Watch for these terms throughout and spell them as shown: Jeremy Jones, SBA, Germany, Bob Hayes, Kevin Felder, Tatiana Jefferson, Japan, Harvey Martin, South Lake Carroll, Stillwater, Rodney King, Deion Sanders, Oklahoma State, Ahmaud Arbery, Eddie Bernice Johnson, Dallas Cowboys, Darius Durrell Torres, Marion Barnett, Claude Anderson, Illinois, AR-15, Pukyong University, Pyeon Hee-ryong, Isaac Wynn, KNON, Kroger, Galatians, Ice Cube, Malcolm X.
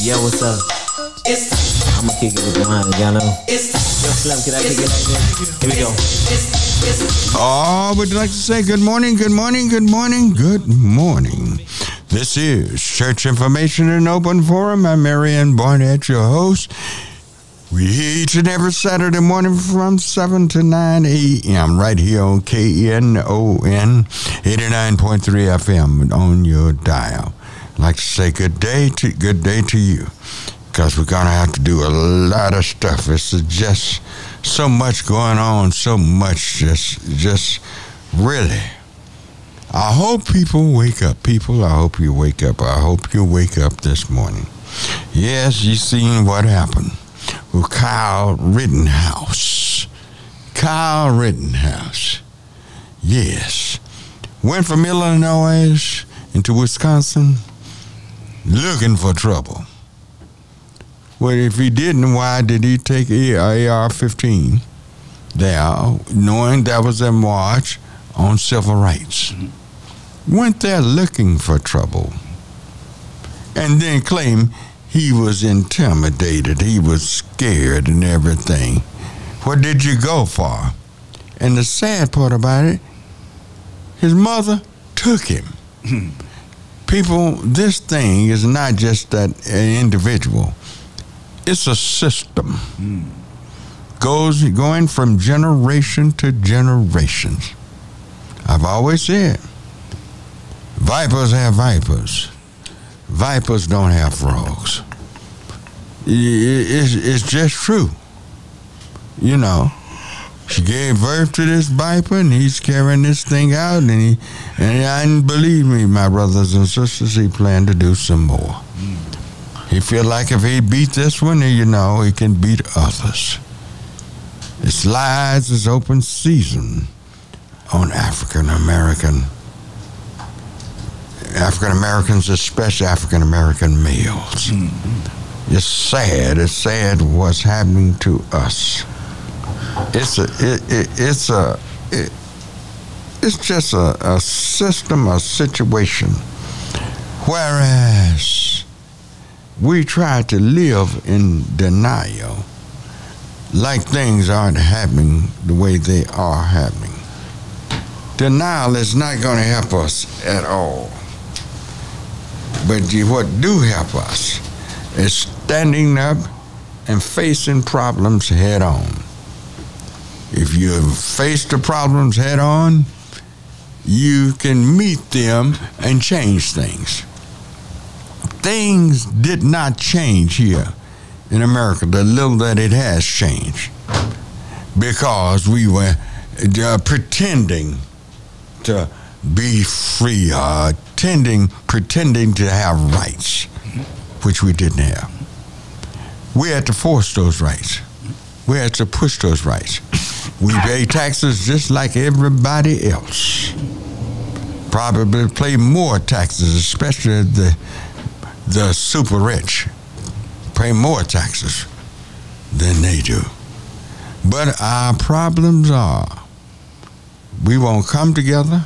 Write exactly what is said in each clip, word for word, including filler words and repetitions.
Yo, what's up? It's I'ma kick it with mine, y'all know. It's Yo, Slim, can I kick it like this? Here we go. Oh, would you like to say good morning, good morning, good morning, good morning. This is Church Information in Open Forum. I'm Marion Barnett, your host. We each and every Saturday morning from seven to nine a.m. right here on K N O N eighty-nine point three F M on your dial. I'd like to say good day to good day to you, because we're going to have to do a lot of stuff. It's just so much going on, so much, just, just really. I hope people wake up. People, I hope you wake up. I hope you wake up this morning. Yes, you seen what happened with Kyle Rittenhouse. Kyle Rittenhouse. Yes. Went from Illinois into Wisconsin looking for trouble. Well, if he didn't, why did he take A R fifteen there, knowing that was a march on civil rights? Went there looking for trouble and then claimed he was intimidated, he was scared and everything. What did you go for? And the sad part about it, his mother took him. People, this thing is not just that an individual. It's a system. Mm. Goes going from generation to generations. I've always said, vipers have vipers. Vipers don't have frogs. It's, it's just true. You know, she gave birth to this viper, and he's carrying this thing out, and he, and I didn't believe me, my brothers and sisters, he planned to do some more. He feel like if he beat this one, you know, he can beat others. It's lies, it's open season on African American, African Americans, especially African American males. Mm-hmm. It's sad. It's sad what's happening to us. It's a. It, it, it's a. It, it's just a, a system, a situation. Whereas we try to live in denial, like things aren't happening the way they are happening. Denial is not going to help us at all. But what do help us is standing up and facing problems head on. If you face the problems head on, you can meet them and change things. Things did not change here in America, the little that it has changed, because we were uh, pretending to be free, uh, tending, pretending to have rights, which we didn't have. We had to force those rights. We had to push those rights. We pay taxes just like everybody else. Probably pay more taxes, especially the the super rich. Pay more taxes than they do. But our problems are, we won't come together.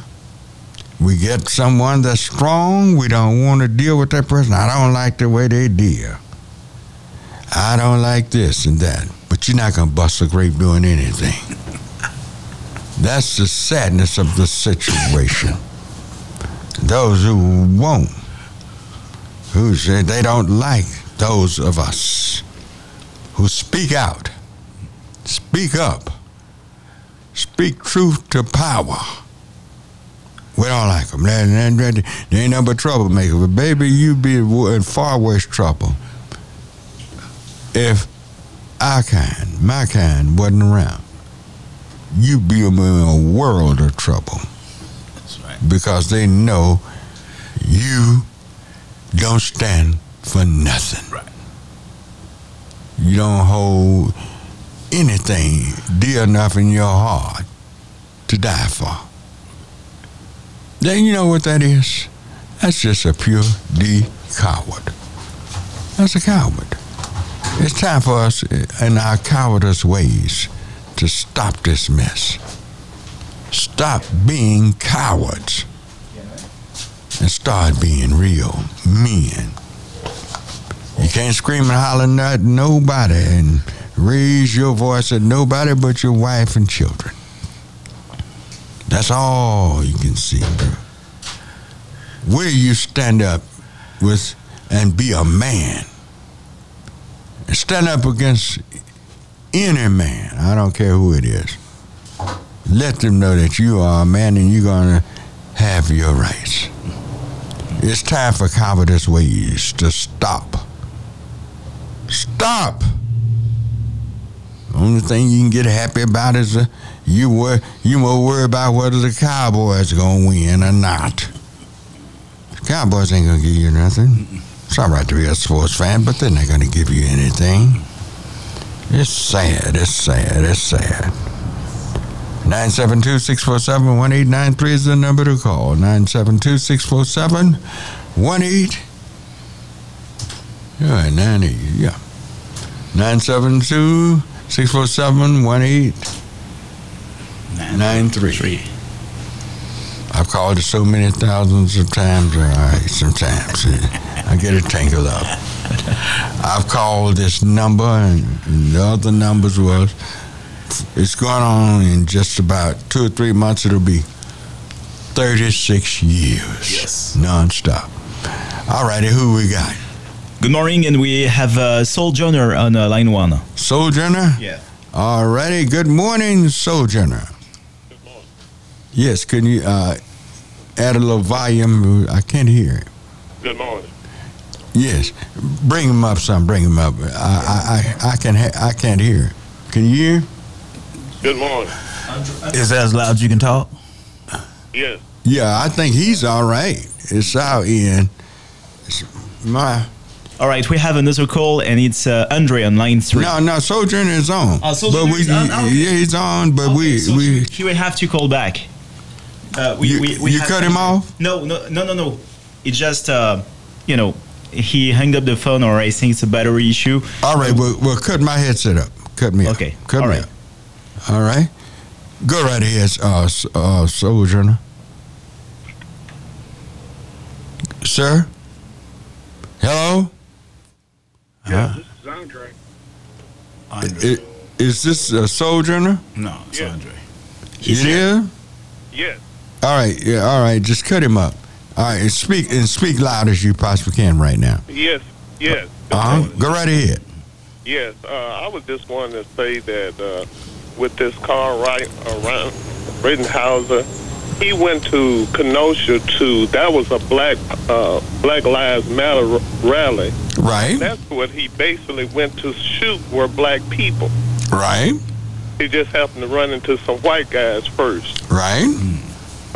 We get someone that's strong. We don't want to deal with that person. I don't like the way they deal. I don't like this and that. But you're not going to bust a grape doing anything. That's the sadness of the situation. Those who won't, who say they don't like those of us who speak out, speak up, speak truth to power. We don't like them. They, they, they ain't nothing but troublemakers. But baby, you be in far worse trouble if our kind, my kind, wasn't around. You be in a world of trouble. That's right. Because they know you don't stand for nothing. Right. You don't hold anything dear enough in your heart to die for. Then you know what that is? That's just a pure D coward. That's a coward. It's time for us in our cowardice ways to stop this mess. Stop being cowards and start being real men. You can't scream and holler at nobody and raise your voice at nobody but your wife and children. That's all you can see, bro. Will you stand up with and be a man? And stand up against any man. I don't care who it is. Let them know that you are a man and you're going to have your rights. It's time for cowardice ways to stop. Stop! Only thing you can get happy about is uh, you wor- you more worry about whether the Cowboys going to win or not. The Cowboys ain't going to give you nothing. It's all right to be a sports fan, but they're not going to give you anything. It's sad, it's sad, it's sad. nine seven two, six four seven, one eight nine three is the number to call. nine seven two, six four seven, one eight nine three. Yeah, ninety, yeah. nine seven two, six four seven, one eight nine three. I've called it so many thousands of times. All right, sometimes I get it tangled up. I've called this number, and the other numbers was. It's gone on in just about two or three months. It'll be thirty-six years. Yes. Non-stop. All righty, who we got? Good morning, and we have uh, Sojourner on uh, line one. Sojourner? Yeah. All righty, good morning, Sojourner. Good morning. Yes, can you uh, add a little volume? I can't hear it. Good morning. Yes, bring him up some, bring him up. I, I, I, I, can ha- I can't hear. Can you hear? Good morning. Is that as loud as you can talk? Yeah. Yeah, I think he's all right. It's our end. It's my. All right, we have another call, and it's uh, Andre on line three. No, no, Sojourner is on. Uh, Sojourner is on? Okay. Yeah, he's on, but okay, we, so we... He will have to call back. Uh, we, you we, we you cut him off? No, no, no, no, no. It's just, uh, you know, he hung up the phone, or I think it's a battery issue. All right, um, we'll, we'll cut my headset up. Cut me okay. up. Okay, all right. Up. All right. Go right ahead, uh, uh, Sojourner. Sir? Hello? Yeah, uh, this is Andre. Andre. It, is this a Sojourner? No, it's yeah. Andre. He's yeah? Yeah. All right, yeah, all right. Just cut him up. All right, and speak, and speak loud as you possibly can right now. Yes, yes. Uh-huh. Go right ahead. Yes, uh, I was just wanting to say that... Uh, with this car right around Rittenhouse, he went to Kenosha to, that was a black uh, Black Lives Matter rally. Right. And that's what he basically went to shoot were black people. Right. He just happened to run into some white guys first. Right.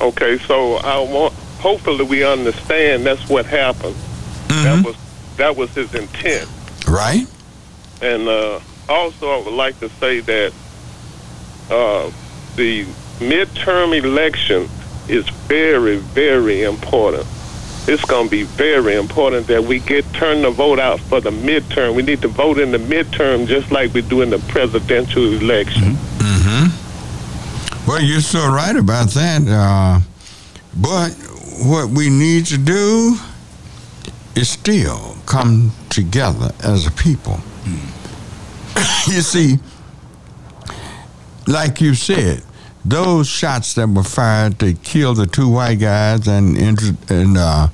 Okay, so I want, hopefully we understand that's what happened. Mm-hmm. That was that was his intent. Right. And uh, also I would like to say that Uh, the midterm election is very, very important. It's going to be very important that we get turn the vote out for the midterm. We need to vote in the midterm just like we do in the presidential election. Mm-hmm. Well, you're so right about that. Uh, but what we need to do is still come together as a people. Mm. You see... Like you said, those shots that were fired to kill the two white guys and and uh,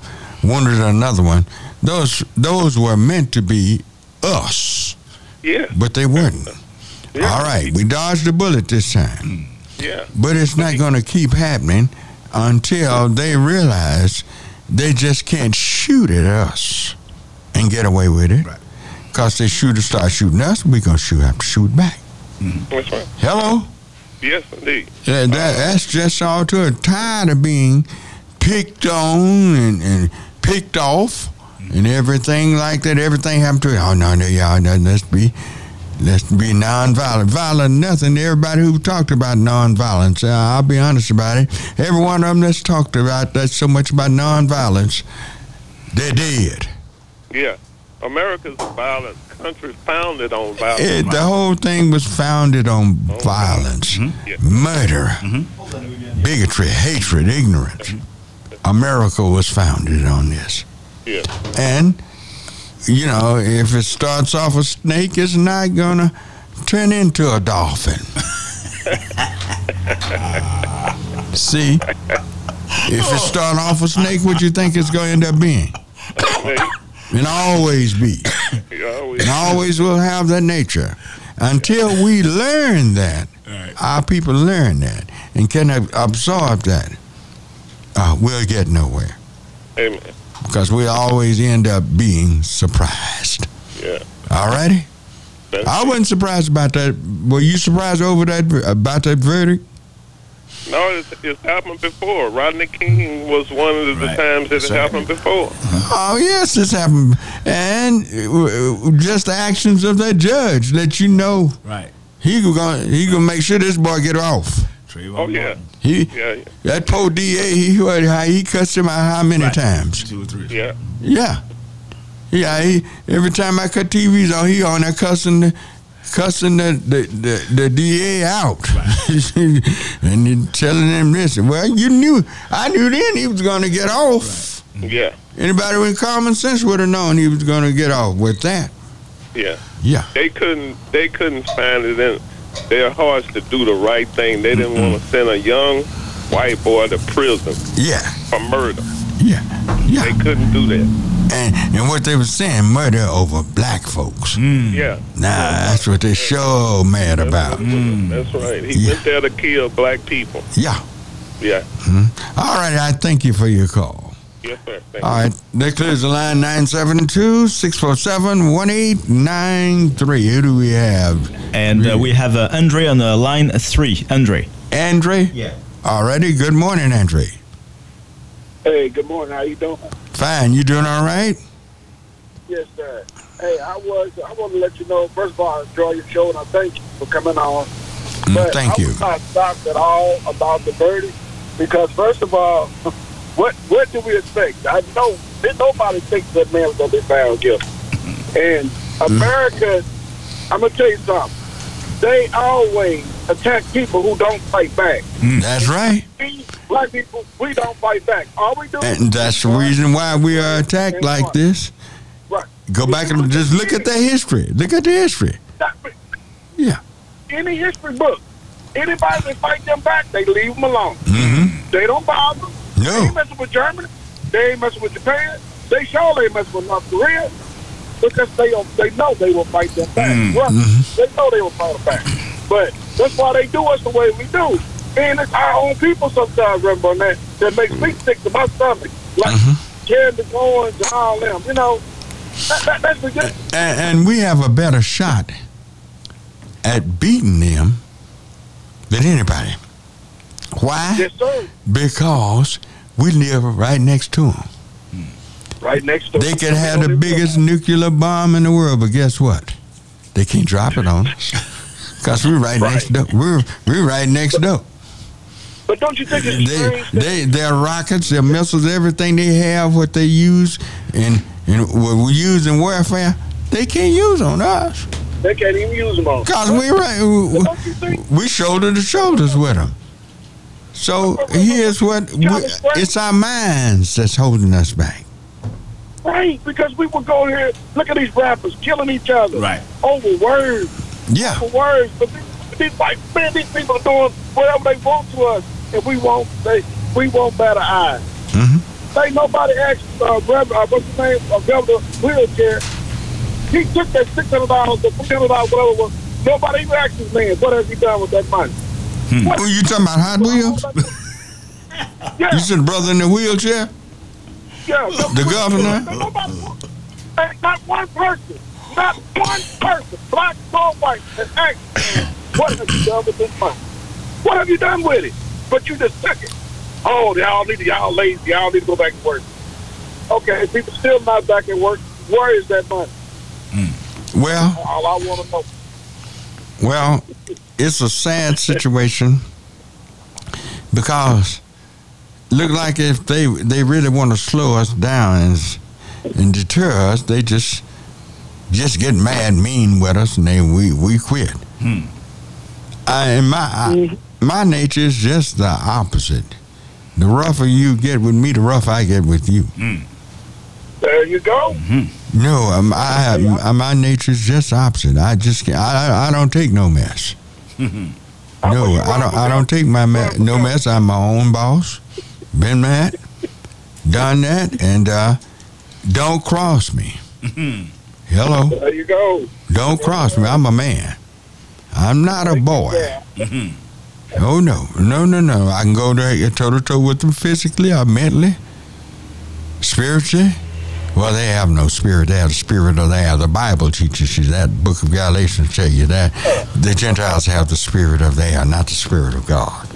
wounded another one, those those were meant to be us. Yeah. But they weren't. Yeah. All right, we dodged a bullet this time. Yeah. But it's not going to keep happening until they realize they just can't shoot at us and get away with it. Right. Because they shoot start shooting us, we're going to have to shoot back. Mm-hmm. That's right. Hello? Yes, indeed. Yeah, that, that's just all to it. Tired of being picked on and, and picked off and everything like that. Everything happened to it. Oh, no, no, y'all, no, let's be, let's be nonviolent. Violent, nothing. Everybody who talked about nonviolence, uh, I'll be honest about it. Every one of them that's talked about that so much about nonviolence, they're dead. Yeah. America's a violent country founded on violence. It, the whole thing was founded on oh, violence, mm-hmm. yeah. murder, mm-hmm. bigotry, hatred, ignorance. America was founded on this. Yeah. And you know, if it starts off a snake, it's not going to turn into a dolphin. uh, see? If it starts off a snake, what do you think it's going to end up being? And always be. And always will have that nature. Until we learn that, right. Our people learn that and can absorb that, uh, we'll get nowhere. Amen. Because we always end up being surprised. Yeah. All righty? I wasn't surprised about that. Were you surprised over that about that verdict? No, it's, it's happened before. Rodney King was one of the right. times that so, it happened before. Oh, yes, it's happened. And just the actions of that judge let you know right. he gonna he gonna make sure this boy get off. Trayvon oh, yeah. He, yeah, yeah. That poor D A, he heard how he cussed him out how many right. times? Two or three. Yeah. Yeah. Yeah, he, every time I cut T Vs on, he on there cussing the, cussing the, the, the, the D A out. Right. And he telling him this. Well, you knew, I knew then he was going to get off. Right. Yeah. Anybody with common sense would have known he was going to get off with that. Yeah. Yeah. They couldn't, they couldn't find it in their hearts to do the right thing. They didn't mm-hmm. want to send a young white boy to prison. Yeah. For murder. Yeah. Yeah. They couldn't do that. And, and what they were saying, murder over black folks. Mm. Yeah. Nah, that's what they're sure mad about. Mm. That's right. He yeah. went there to kill black people. Yeah. Yeah. Mm-hmm. All right, I thank you for your call. Yes, sir. Thank All you. right, that clears the line, nine seven two, six four seven, one eight nine three. Who do we have? And uh, we have uh, Andre on uh, line three. Andre. Andre? Yeah. All righty, good morning, Andre. Hey, good morning. How you doing? Fine. You doing all right? Yes, sir. Hey, I was. I want to let you know, first of all, I enjoy your show, and I thank you for coming on. Mm, but thank you. I was not shocked at all about the verdict because, first of all, what what do we expect? I know nobody thinks that man was going to be found guilty. And America, mm. I'm going to tell you something. They always attack people who don't fight back. Mm, that's right. We, black people, we don't fight back. All we do and that's the reason why we are attacked like this. Right. Go back and just look at the history. Look at the history. Yeah. Any history book, anybody that fight them back, they leave them alone. Mm-hmm. They don't bother them. No. They ain't messing with Germany. They ain't messing with Japan. They surely ain't messing with North Korea because they they know they will fight them back. Mm-hmm. Well, they know they will fight them back. But that's why they do us the way we do. And it's our own people sometimes, Remember that, that makes me sick to my stomach. Like mm-hmm. Jeremy Jones and all them, you know. That, that, that's ridiculous. And, and we have a better shot at beating them than anybody. Why? Yes, sir. Because we live right next to them. Right next to them. They could have the biggest nuclear bomb in the world, but guess what? They can't drop it on us. Cause we're right, right next door. We're we're right next but, door. But don't you think it's strange? They, they their rockets, their missiles, everything they have, what they use, and and what we use in warfare, they can't use on us. They can't even use them on. Cause we right, we, we shoulder to shoulders with them. So here's what we, it's our minds that's holding us back. Right, because we will go here. Look at these rappers killing each other. Right, over words. Yeah. Words, but these white men, these people are doing whatever they want to us, and we won't. They we won't bat an eye. Mm-hmm. Ain't nobody asked uh, Governor, uh, what's his name, uh, Governor Wheelchair. He took that six hundred dollars, the three hundred dollars, whatever it was. Nobody even asked this man what has he done with that money. Hmm. What are you talking about, Hot Wheels? Yeah. You said brother in the wheelchair. Yeah. No, the governor. Nobody, ain't not one person. Not one person, black or white, has asked, what have you done with this money? What have you done with it? But you just took it. Oh, y'all need to, y'all lazy, y'all need to go back to work. Okay, if people still not back at work, where is that money? Mm. Well, all I want to know. Well, it's a sad situation because look like if they they really want to slow us down and and deter us, they just. Just get mad, mean with us, and then we we quit. Hmm. I, and my I, my nature is just the opposite. The rougher you get with me, the rougher I get with you. Hmm. there you go. Mm-hmm. No, I'm, I, I, my nature's just opposite. I just, I, I don't take no mess. Mm-hmm. No, I don't. I don't take my ma- no mess. I'm my own boss. Been mad, done that, and uh, don't cross me. Mm-hmm. Hello. There you go. Don't cross me. I'm a man. I'm not a boy. Mm-hmm. Oh no, no, no, no! I can go there toe to toe with them physically, or mentally, spiritually. Well, they have no spirit. They have the spirit of they. The Bible teaches you that. Book of Galatians tell you that the Gentiles have the spirit of they, not the spirit of God.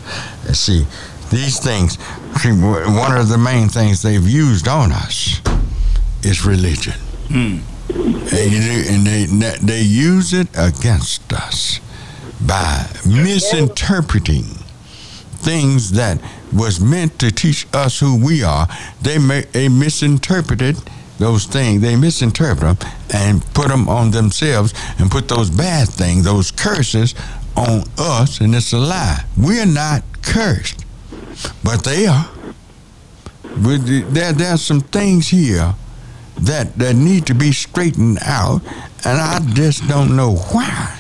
And see, these things. See, one of the main things they've used on us is religion, mm. and they they use it against us. By misinterpreting things that was meant to teach us who we are, they may, they misinterpreted those things. They misinterpret them and put them on themselves and put those bad things, those curses on us, and it's a lie. We're not cursed, but they are. But there, there are some things here that, that need to be straightened out, and I just don't know why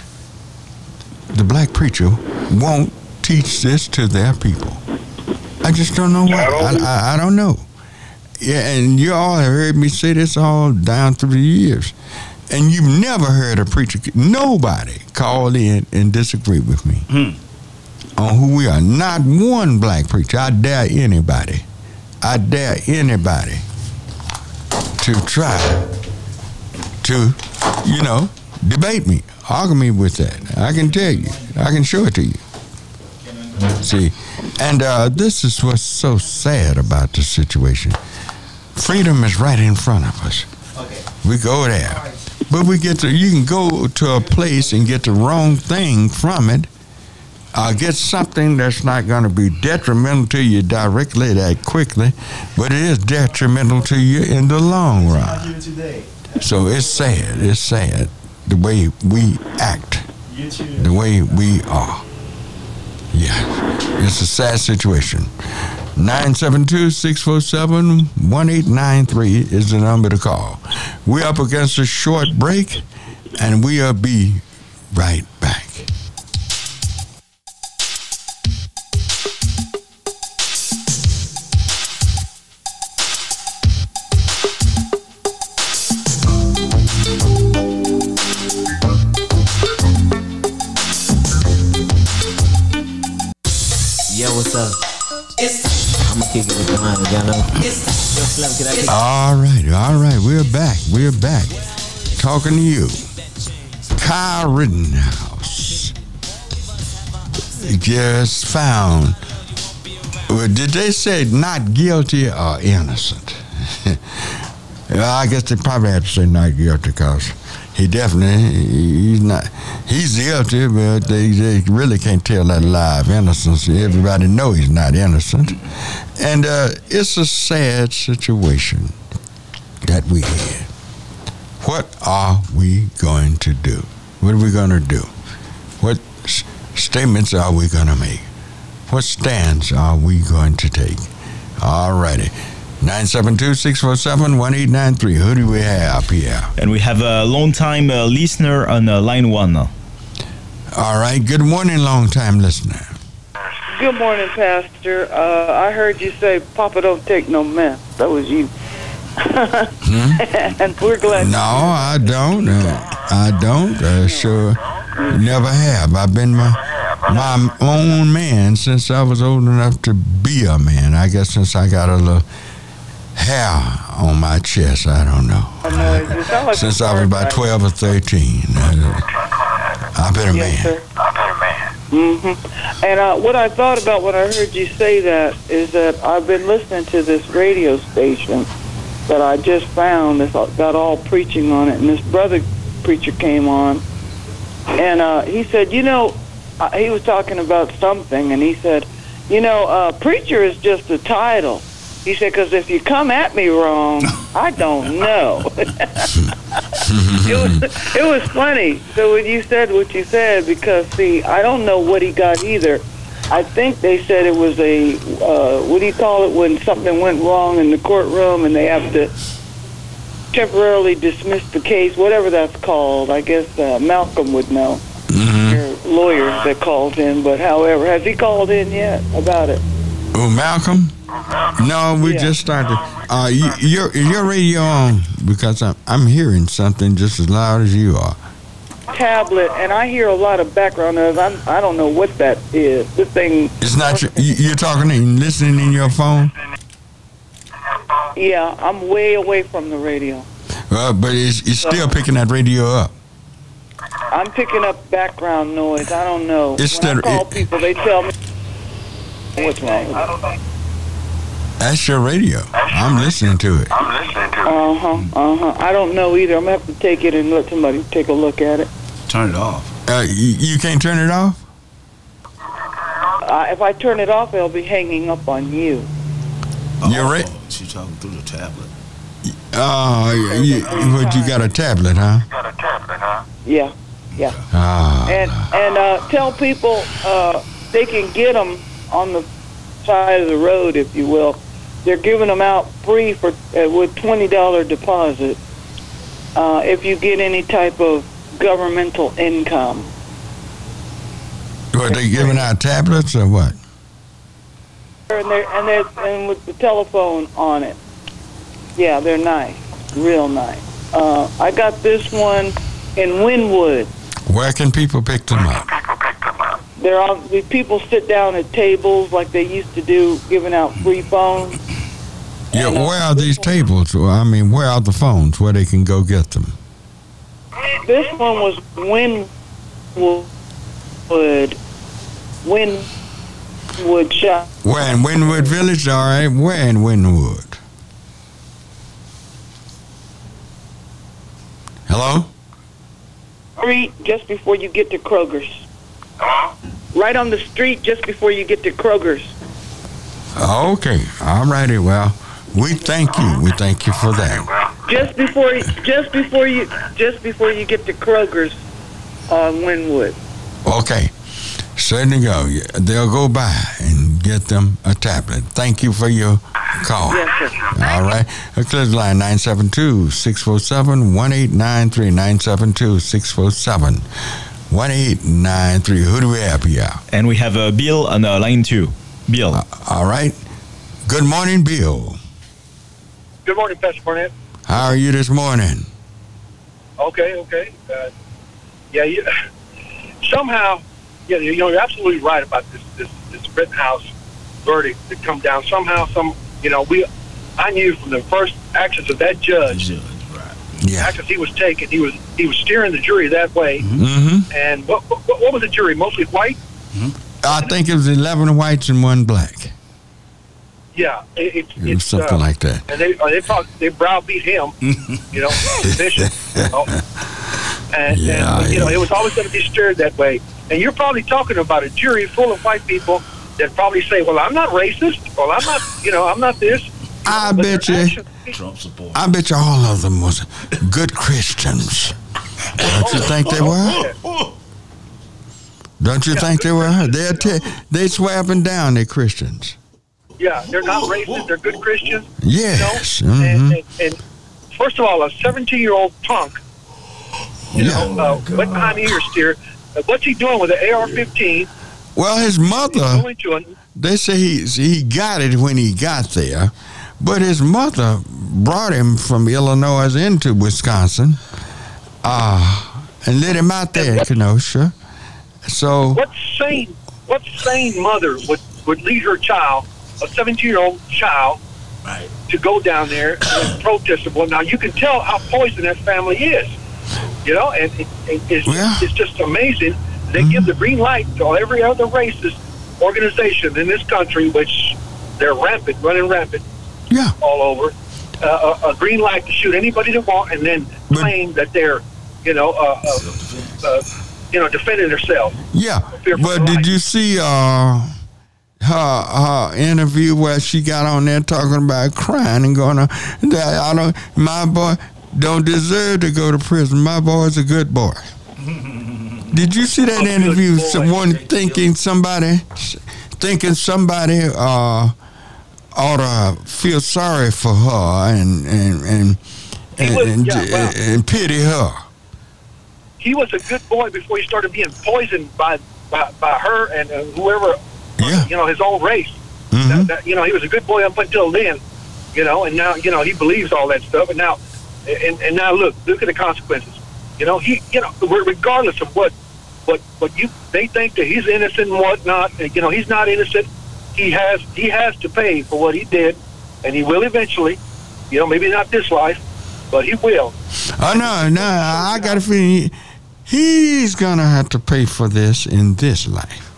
the black preacher won't teach this to their people. I just don't know why. I, I, I don't know. Yeah, and you all have heard me say this all down through the years. And you've never heard a preacher, nobody called in and disagreed with me mm. on who we are. Not one black preacher. I dare anybody. I dare anybody to try to, you know, debate me. Argue me with that. I can tell you. I can show it to you. See, and uh, this is what's so sad about the situation. Freedom is right in front of us. Okay. We go there, but we get to. You can go to a place and get the wrong thing from it. Uh, get something that's not going to be detrimental to you directly that quickly, but it is detrimental to you in the long run. So it's sad. It's sad. The way we act, the way we are. Yeah, it's a sad situation. nine seven two, six four seven, one eight nine three is the number to call. We're up against a short break, and we'll be right back. All right, all right, we're back, we're back. Talking to you. Kyle Rittenhouse just found, well, did they say not guilty or innocent? Well, I guess they probably had to say not guilty because he definitely, he's not, he's guilty, but they, they really can't tell that lie of innocence. Everybody know he's not innocent. And uh, it's a sad situation that we had. What are we going to do? What are we going to do? What s- statements are we going to make? What stands are we going to take? All righty. nine seven two, six four seven, one eight nine three. Who do we have here? And we have a long-time uh, listener on uh, line one now. All right. Good morning, long-time listener. Good morning, Pastor. Uh, I heard you say, Papa don't take no mess. That was you. hmm? And we're glad. No, I don't. Uh, I don't. Uh, sure. Never have. I've been my... My own man since I was old enough to be a man. I guess since I got a little hair on my chest, I don't know. I know I, like since I was about right? twelve or thirteen. I've been a yes, man. I've been a man. Mm-hmm. And uh, what I thought about when I heard you say that is that I've been listening to this radio station that I just found. It's got all preaching on it. And this brother preacher came on. And uh, he said, you know, he was talking about something, and he said, you know, uh, preacher is just a title. He said, because if you come at me wrong, I don't know. it, was, it was funny. So when you said what you said, because, see, I don't know what he got either. I think they said it was a, uh, what do you call it, when something went wrong in the courtroom and they have to temporarily dismissed the case, whatever that's called. I guess uh, Malcolm would know, mm-hmm. your lawyer that called in. But however, has he called in yet about it? Oh, Malcolm? No, we yeah. just started. Uh, you, your your radio on, because I'm I'm hearing something just as loud as you are. Tablet, and I hear a lot of background noise. I'm, I don't know what that is. This thing. It's not your, you're talking and listening in your phone. Yeah, I'm way away from the radio. Uh, but it's, it's so, still picking that radio up. I'm picking up background noise. I don't know. It's when the, I call it, people, they tell me what's wrong with it. That's your radio. I'm listening to it. I'm listening to it. Uh-huh, uh-huh. I don't know either. I'm going to have to take it and let somebody take a look at it. Turn it off. Uh, you, you can't turn it off? Uh, if I turn it off, it'll be hanging up on you. Oh, you're right. Oh, she's talking through the tablet. Oh, yeah. You, what, you got a tablet, huh? You got a tablet, huh? Yeah, yeah. Oh. And, and uh, tell people uh, they can get them on the side of the road, if you will. They're giving them out free for uh, with twenty dollars deposit uh, if you get any type of governmental income. Well, they giving out tablets or what? And they're, and they're, and with the telephone on it. Yeah, they're nice, real nice. Uh, I got this one in Winnwood. Where can people pick them up? There are people sit down at tables like they used to do, giving out free phones. Yeah, and, uh, where are these tables? I mean, where are the phones where they can go get them? This one was Winnwood. Winnwood shop. Where in Winnwood Village? All right, where in Winnwood? Hello? Street just before you get to Kroger's. Right on the street just before you get to Kroger's. Okay. All righty. Well, we thank you. We thank you for that. Just before, just before you, just before you get to Kroger's on Winnwood. Okay. Certainly go. They'll go by and get them a tablet. Thank you for your call. Yes, sir. All right. A clear line, nine seven two, six four seven, one eight nine three, nine seven two, six four seven, one eight nine three. Who do we have here? And we have uh, Bill on uh, line two. Bill. Uh, all right. Good morning, Bill. Good morning, Pastor Barnett. How are you this morning? Okay, okay. Uh, yeah, you, somehow, yeah, you know, you're absolutely right about this, this this Rittenhouse verdict that come down. Somehow, some, you know, we, I knew from the first actions of that judge. Mm-hmm. Yeah. Actions he was taking, he was he was steering the jury that way. Mm-hmm. And what, what what was the jury? Mostly white. Mm-hmm. I think it was eleven whites and one black. Yeah, it, it, it it's something uh, like that. And they they talk, they browbeat him, you know, vicious. You know? And, yeah, and you yeah. know, it was always going to be steered that way. And you're probably talking about a jury full of white people that probably say, "Well, I'm not racist. Well, I'm not, you know, I'm not this." I but bet you Trump support. I bet you all of them was good Christians. Don't you think they were? Don't you think they were? They'll te- they swear up and down they're Christians. Yeah, they're not racist. They're good Christians. Yes. You know? Mm-hmm. And, and, and first of all, a seventeen-year-old punk, you yeah. know, uh, oh, went behind the ears steer. Uh, what's he doing with an A R fifteen? Well, his mother, they say he, he got it when he got there. But his mother brought him from Illinois into Wisconsin uh, and let him out there in Kenosha. So, what sane, what sane mother would, would lead her child, a seventeen-year-old child, right. to go down there and protest and whatnot? You can tell how poisoned that family is, you know, and, and it's, yeah. it's just amazing. They mm-hmm. give the green light to every other racist organization in this country, which they're rampant, running rampant. Yeah. all over, uh, a, a green light to shoot anybody they want, and then but, claim that they're, you know, uh, uh, uh, you know, defending themselves. Yeah, but did you see uh, her, her interview where she got on there talking about crying and going on, that I don't, my boy don't deserve to go to prison. My boy's a good boy. Did you see that oh, interview? Someone thinking somebody, thinking somebody, uh, ought to feel sorry for her and, and, and and, was, and, yeah, wow. and pity her. He was a good boy before he started being poisoned by by, by her and uh, whoever, yeah. you know, his own race. Mm-hmm. That, that, you know, he was a good boy up until then, you know, and now, you know, he believes all that stuff. And now, and, and now look, look at the consequences. You know, he, you know, regardless of what, what, what you, they think that he's innocent and whatnot. And, you know, he's not innocent. He has, he has to pay for what he did, and he will eventually. You know, maybe not this life, but he will. Oh no, no, I got a feeling he's gonna have to pay for this in this life.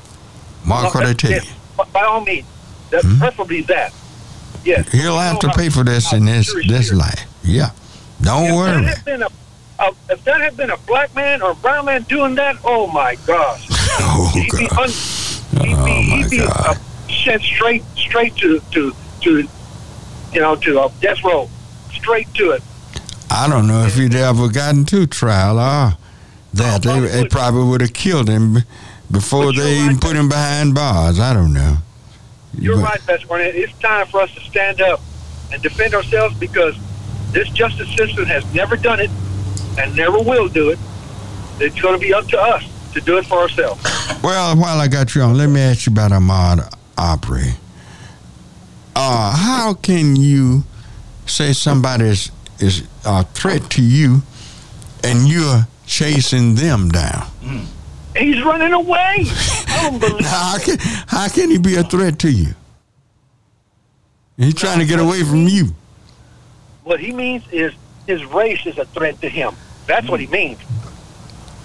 Mark what I tell you. By all means, that's hmm? preferably that. Yes, he'll have to pay for this in this this life. Yeah, don't worry. Uh, if that had been a black man or a brown man doing that, oh my gosh, oh, he'd God. be, un- he'd oh, be, he'd be uh, sent straight, straight to, to, to, you know, to a death row, straight to it. I don't know if he'd ever gotten to trial or that. Oh, they, they probably would have killed him before they even right, put him behind bars. I don't know. You're but, right, Pastor Barnett. It's time for us to stand up and defend ourselves, because this justice system has never done it. And never will do it. It's going to be up to us to do it for ourselves. Well, while I got you on, let me ask you about Ahmaud Arbery. Uh, how can you say somebody is, is a threat to you and you're chasing them down? He's running away. I don't believe it. How can, how can he be a threat to you? He's trying to get away from you. What he means is his race is a threat to him. That's what he means.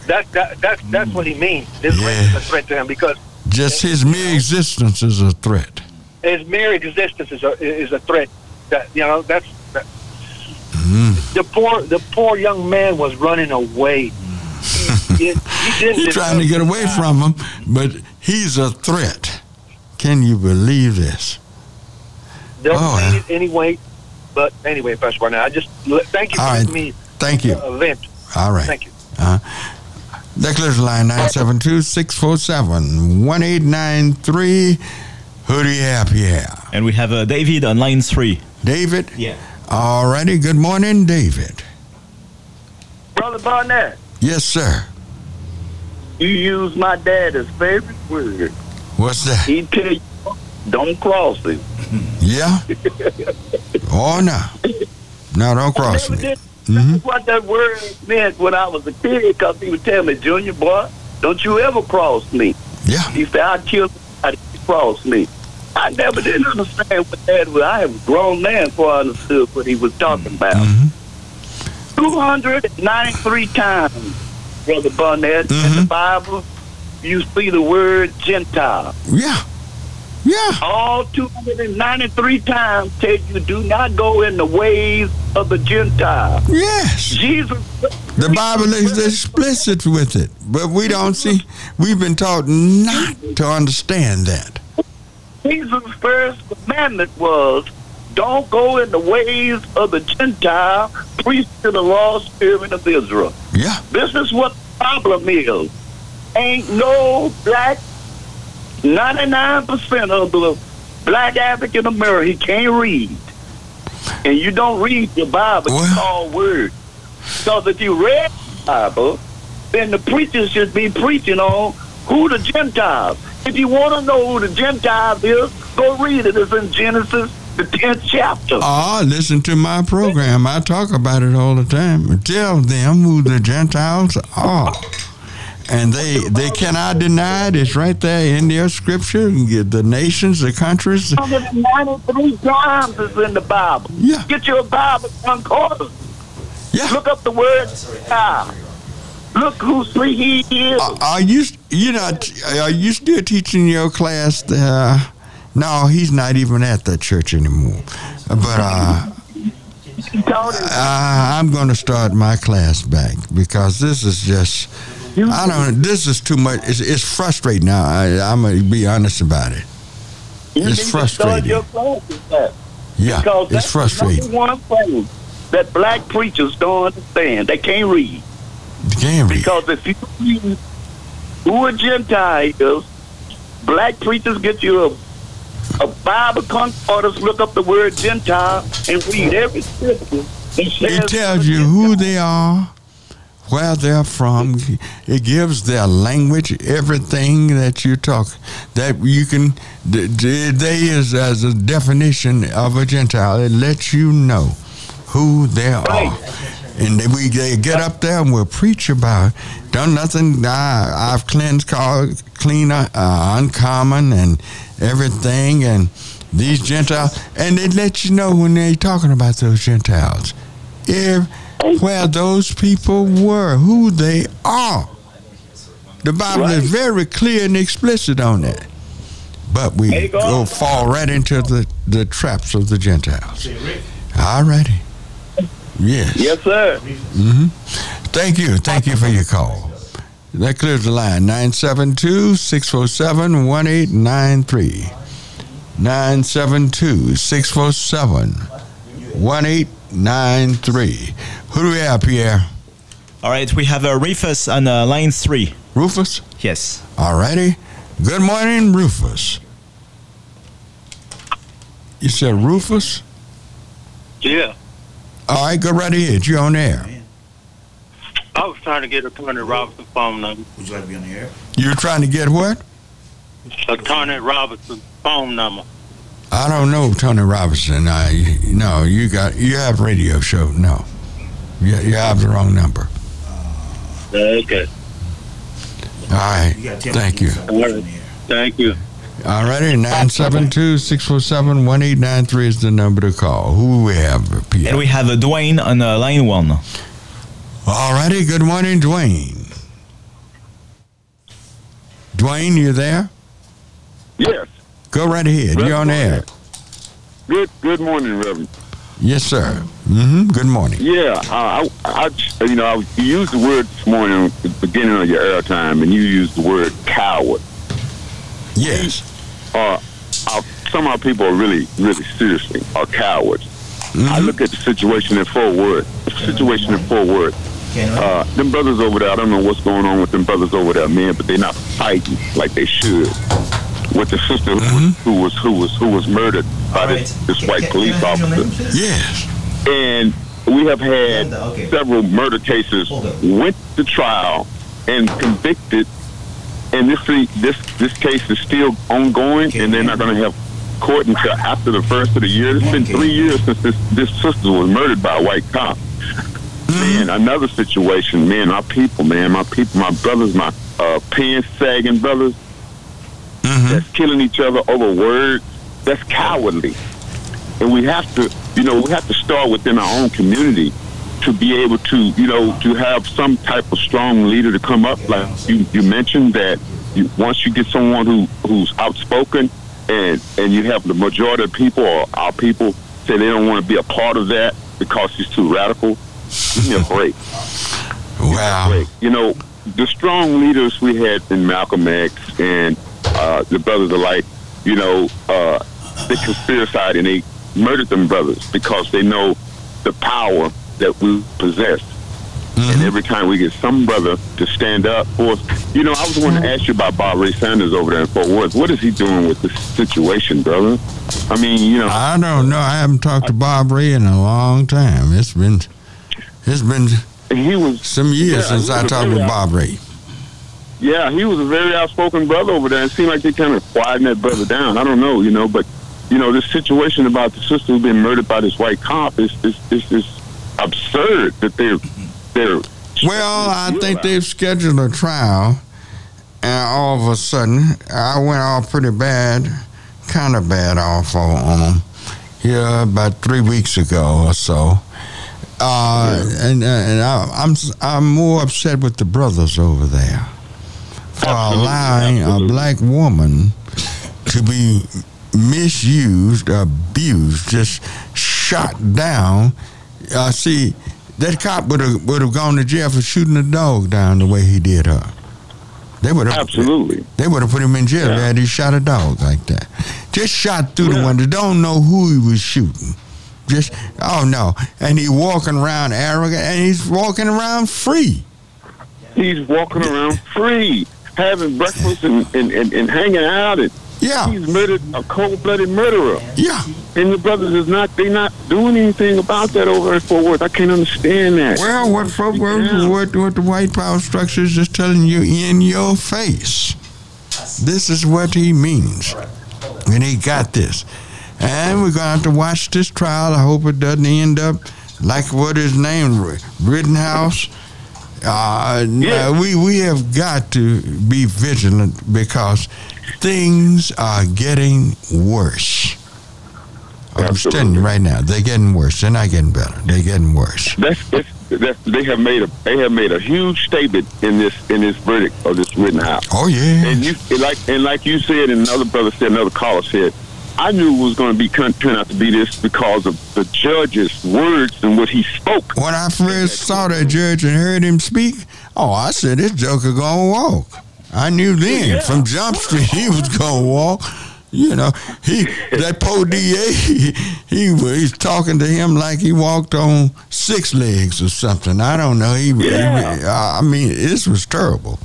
That, that, that, that's what he means. His yeah. race is a threat to him, because... Just his mere existence is a threat. His mere existence is a, is a threat. That, you know, that's... That. Mm. The poor the poor young man was running away. He, he, he didn't You're trying to get away God. from him, but he's a threat. Can you believe this? They'll oh. it anyway... But anyway, Pastor Barnett, I just thank you for right. me. Thank you. Uh, event. All right. Thank you. Uh, that clears line nine seven two, six four seven, one eight nine three. Who do you have here? And we have uh, David on line three. David? Yeah. All righty. Good morning, David. Brother Barnett. Yes, sir. You use my dad's favorite word. What's that? He tell you, don't cross him. Yeah. Oh no, no, don't cross me. Did, mm-hmm. That's what that word meant when I was a kid, because he would tell me, "Junior boy, don't you ever cross me." Yeah. He said, "I killed somebody who crossed me." I never didn't understand what that was. I was a grown man before I understood what he was talking about. Mm-hmm. Two hundred ninety-three times, Brother Barnett, mm-hmm. in the Bible, you see the word Gentile. Yeah. Yeah. All two hundred ninety-three times tell you do not go in the ways of the Gentiles. Yes. Jesus. The Bible is explicit with it, but we don't see, we've been taught not to understand that. Jesus' first commandment was, don't go in the ways of the Gentile, preach to the lost children of Israel. Yeah. This is what the problem is. Ain't no black ninety-nine percent of the black African American can't read. And you don't read the Bible, well, you call words. So if you read the Bible, then the preachers should be preaching on who the Gentiles. If you want to know who the Gentiles is, go read it. It's in Genesis, the tenth chapter. Oh, listen to my program. I talk about it all the time. Tell them who the Gentiles are. And they, they cannot deny it. It's right there in their scripture. The nations, the countries. one hundred ninety-three times is in the Bible. Yeah. Get your Bible, John Carlos. Yeah. Look up the word. Ah. Look who he is. Are, are you you not? Are you still teaching your class? The, uh, no, he's not even at that church anymore. But. Uh, Uh, I'm going to start my class back, because this is just, I don't, this is too much. It's, it's frustrating now. I, I'm going to be honest about it. You it's frustrating. Your back. Yeah, because it's frustrating. One thing that black preachers don't understand. They can't read. They can't read. Because if you read who a Gentile is, black preachers get you a A Bible concordance, look up the word Gentile and read every scripture It tells you who they are, where they're from. It gives their language, everything that you talk. That you can, there is as a definition of a Gentile. It lets you know who they are. And we they get up there and we'll preach about it. Done nothing. I, I've cleansed, clean, uh, uncommon, and everything. And these Gentiles, and they let you know when they're talking about those Gentiles, if where those people were, who they are. The Bible right. is very clear and explicit on that. But we go. go fall right into the, the traps of the Gentiles. All righty. Yes. Yes, sir. Mm-hmm. Thank you. Thank you for your call. That clears the line. nine seven two, six four seven, one eight nine three. nine seven two, six four seven, one eight nine three. Who do we have, Pierre? All right, we have uh, Rufus on uh, line three. Rufus? Yes. All righty. Good morning, Rufus. You said Rufus? Yeah. All right, go right ahead. You're on air. I was trying to get Attorney Robertson's phone number. Would you like to be on the air? You were trying to get what? Attorney Robertson's phone number. I don't know Tony Robinson. I no, you got you have radio show. No, you, you have the wrong number. Uh, okay. All right. You Thank you. you. Thank you. All righty. Nine seven two six four seven one eight nine three is the number to call. Who we have? Pierre? And we have a Dwayne on uh, line one. All righty. Good morning, Dwayne. Dwayne, you there? Yes. Go right ahead. Reverend, you're on air. Good good morning, Reverend. Yes, sir. Mm-hmm. Good morning. Yeah, I, I, I, you know, I used the word this morning at the beginning of your airtime, and you used the word coward. Yes. Uh, I, some of our people are really, really seriously are cowards. Mm-hmm. I look at the situation in Fort Worth. The situation in Fort Worth. Uh, them brothers over there, I don't know what's going on with them brothers over there, man, but they're not fighting like they should. With the sister mm-hmm. who was who was who was murdered by right. this, this white can, police can officer. Yes, and we have had no, okay. several murder cases went to trial and convicted, and this this this case is still ongoing, okay. and they're not going to have court until after the first of the year. It's been okay. three years since this this sister was murdered by a white cop. Mm-hmm. Man, another situation. Man, our people, man, my people, my brothers, my uh, pants-sagging brothers. Mm-hmm. That's killing each other over words. That's cowardly. And we have to, you know, we have to start within our own community to be able to, you know, to have some type of strong leader to come up. Like you, you mentioned that you, once you get someone who, who's outspoken and, and you have the majority of people or our people say they don't want to be a part of that because he's too radical, give me a break. Wow. A break. You know, the strong leaders we had in Malcolm X and Uh, the brothers alike, you know, uh, they conspiracy and they murdered them brothers because they know the power that we possess. Mm-hmm. And every time we get some brother to stand up for us, you know, I was going to ask you about Bob Ray Sanders over there in Fort Worth. What is he doing with this situation, brother? I mean, you know, I don't know. I haven't talked to Bob Ray in a long time. It's been, it's been he was, some years yeah, since I talked with Bob Ray. Yeah, he was a very outspoken brother over there. It seemed like they kind of quieted that brother down. I don't know, you know, but, you know, this situation about the sister who's been murdered by this white cop is is, is, is absurd that they're... they're well, I think they've scheduled a trial, and all of a sudden, I went off pretty bad, kind of bad off on them, yeah, about three weeks ago or so. Uh, yeah. And, and I, I'm, I'm more upset with the brothers over there. For allowing Absolutely. a black woman to be misused, abused, just shot down. Uh, see, that cop would have would have gone to jail for shooting a dog down the way he did her. They would have absolutely. They would have put him in jail yeah. had he shot a dog like that. Just shot through yeah. the window. Don't know who he was shooting. Just oh no, and he walking around arrogant, and he's walking around free. He's walking around free. Having breakfast and, and, and, and hanging out and Yeah. He's murdered, a cold-blooded murderer. Yeah. And the brothers is not, they not doing anything about that over at Fort Worth. I can't understand that. Well, what Fort Worth yeah. is what, what the white power structure is just telling you in your face. This is what he means. And he got this. And we're going to have to watch this trial. I hope it doesn't end up like what his name was, Rittenhouse. Uh, yeah. uh, we, we have got to be vigilant because things are getting worse. I'm telling you right now, they're getting worse. They're not getting better. They're getting worse. That's, that's, that's, they have made a they have made a huge statement in this in this verdict of this Rittenhouse. Oh yeah. And you and like and like you said, and another brother said, another caller said, I knew it was going to be turn out to be this because of the judge's words and what he spoke. When I first saw that judge and heard him speak, oh, I said, this joker gonna walk. I knew then yeah. from Jump Street he was gonna walk. You know, he that poor D A, he, he was talking to him like he walked on six legs or something. I don't know. He, yeah. he I mean, this was terrible.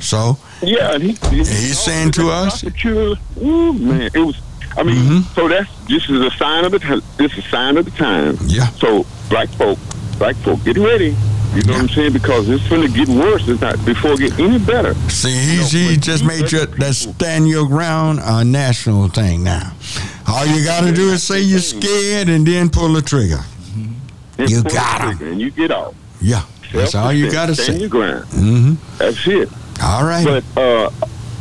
So yeah, and he, he he's saying to us, ooh, man, it was. I mean, mm-hmm. so that's this is a sign of the time. This is a sign of the time. Yeah. So black folk, black folk, get ready. You know yeah. what I'm saying? Because it's finna get worse. It's not before it get any better. See, he's, you know, he just made you that stand your ground a national thing now. All you gotta do is say you're scared and then pull the trigger. Mm-hmm. You got him. And you get off. Yeah. That's all you gotta say. Stand your ground. Mm-hmm. That's it. All right. But uh.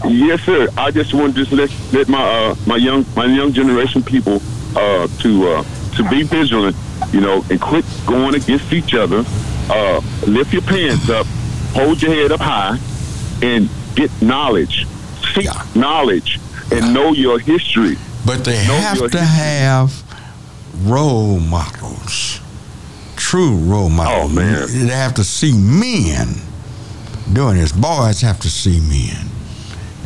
Yes, sir. I just want to just let let my uh, my young my young generation people uh, to uh, to be vigilant, you know, and quit going against each other. Uh, lift your pants up, hold your head up high, and get knowledge. Seek yeah. knowledge and yeah. know your history. But they know have to history. have role models, true role models. Oh man, they have to see men doing this. Boys have to see men.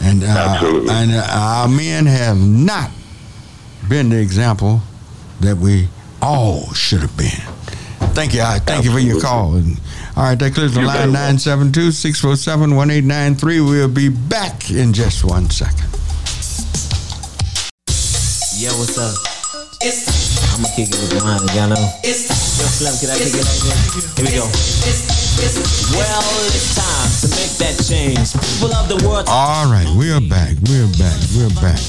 And, uh, and uh, our men have not been the example that we all should have been. Thank you. I thank Absolutely. you for your call. And, all right, that clears the line, nine seven two, six four seven, one eight nine three. We'll be back in just one second. Yeah, what's up? It's, I'm going to kick it with the mind, y'all know. It's, Yo, Slim, can I kick it like that? Here we go. It's, Well, it's time to make that change. People of the world. All right, we're back. We're back. We're back.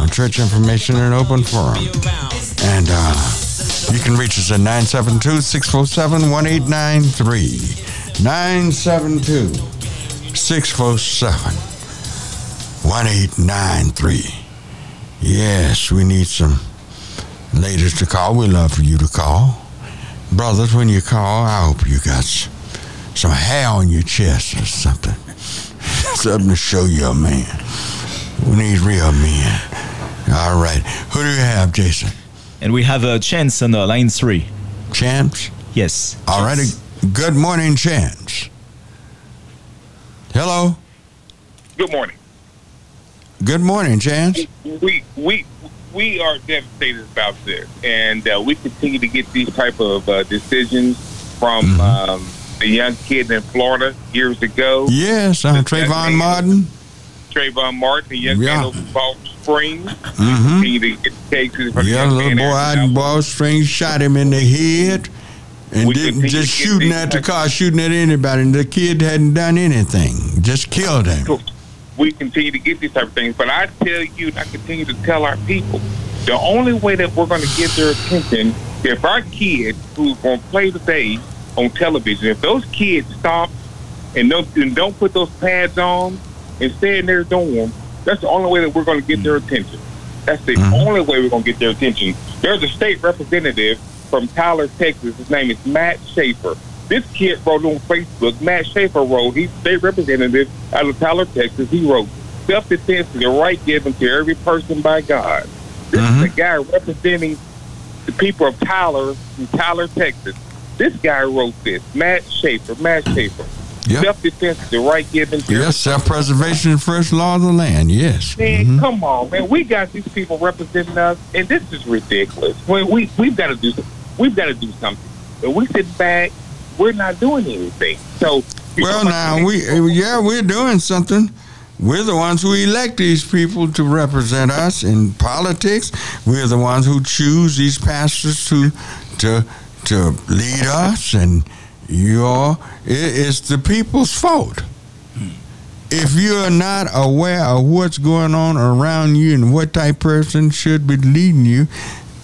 On Church Information and Open Forum. And uh, you can reach us at nine seven two, six four seven, one eight nine three. nine seven two, six four seven, one eight nine three. Yes, we need some ladies to call. We'd love for you to call. Brothers, when you call, I hope you got some. Some hair on your chest or something. Something to show you a man. We need real men. All right. Who do you have, Jason? And we have a Chance on uh, line three. Chance? Yes. All right. Good morning, Chance. Hello? Good morning. Good morning, Chance. We we we are devastated about this. And uh, we continue to get these type of uh, decisions from... Mm-hmm. Um, the young kid in Florida years ago. Yes, uh, Trayvon Martin. Trayvon Martin, the young yeah. man over Ball Springs. Mm-hmm. He to get cases from yeah, the little boy out in Ball Springs shot him in the head and didn't just shooting at the car, shooting at anybody. And the kid hadn't done anything, just killed him. We continue to get these type of things, but I tell you, and I continue to tell our people, the only way that we're going to get their attention, if our kid who's going to play today on television, if those kids stop and don't, and don't put those pads on and stay in their dorm, that's the only way that we're going to get their attention. That's the mm-hmm. only way we're going to get their attention. There's a state representative from Tyler, Texas. His name is Matt Schaefer. This kid wrote on Facebook. Matt Schaefer wrote, he's state representative out of Tyler, Texas. He wrote, self-defense is the right given to every person by God. This mm-hmm. is a guy representing the people of Tyler from Tyler, Texas. This guy wrote this, Matt Schaefer, Matt Schaefer. Yep. Self-defense is the right given. Yes, self-preservation is the first law of the land, yes. Man, mm-hmm. come on, man. We got these people representing us, and this is ridiculous. When we, we've got to do we've got to do something. When we sit back, we're not doing anything. So, Well, now, we yeah, we're doing something. We're the ones who elect these people to represent us in politics. We're the ones who choose these pastors to to to lead us, and you're, it's the people's fault. If you're not aware of what's going on around you and what type of person should be leading you,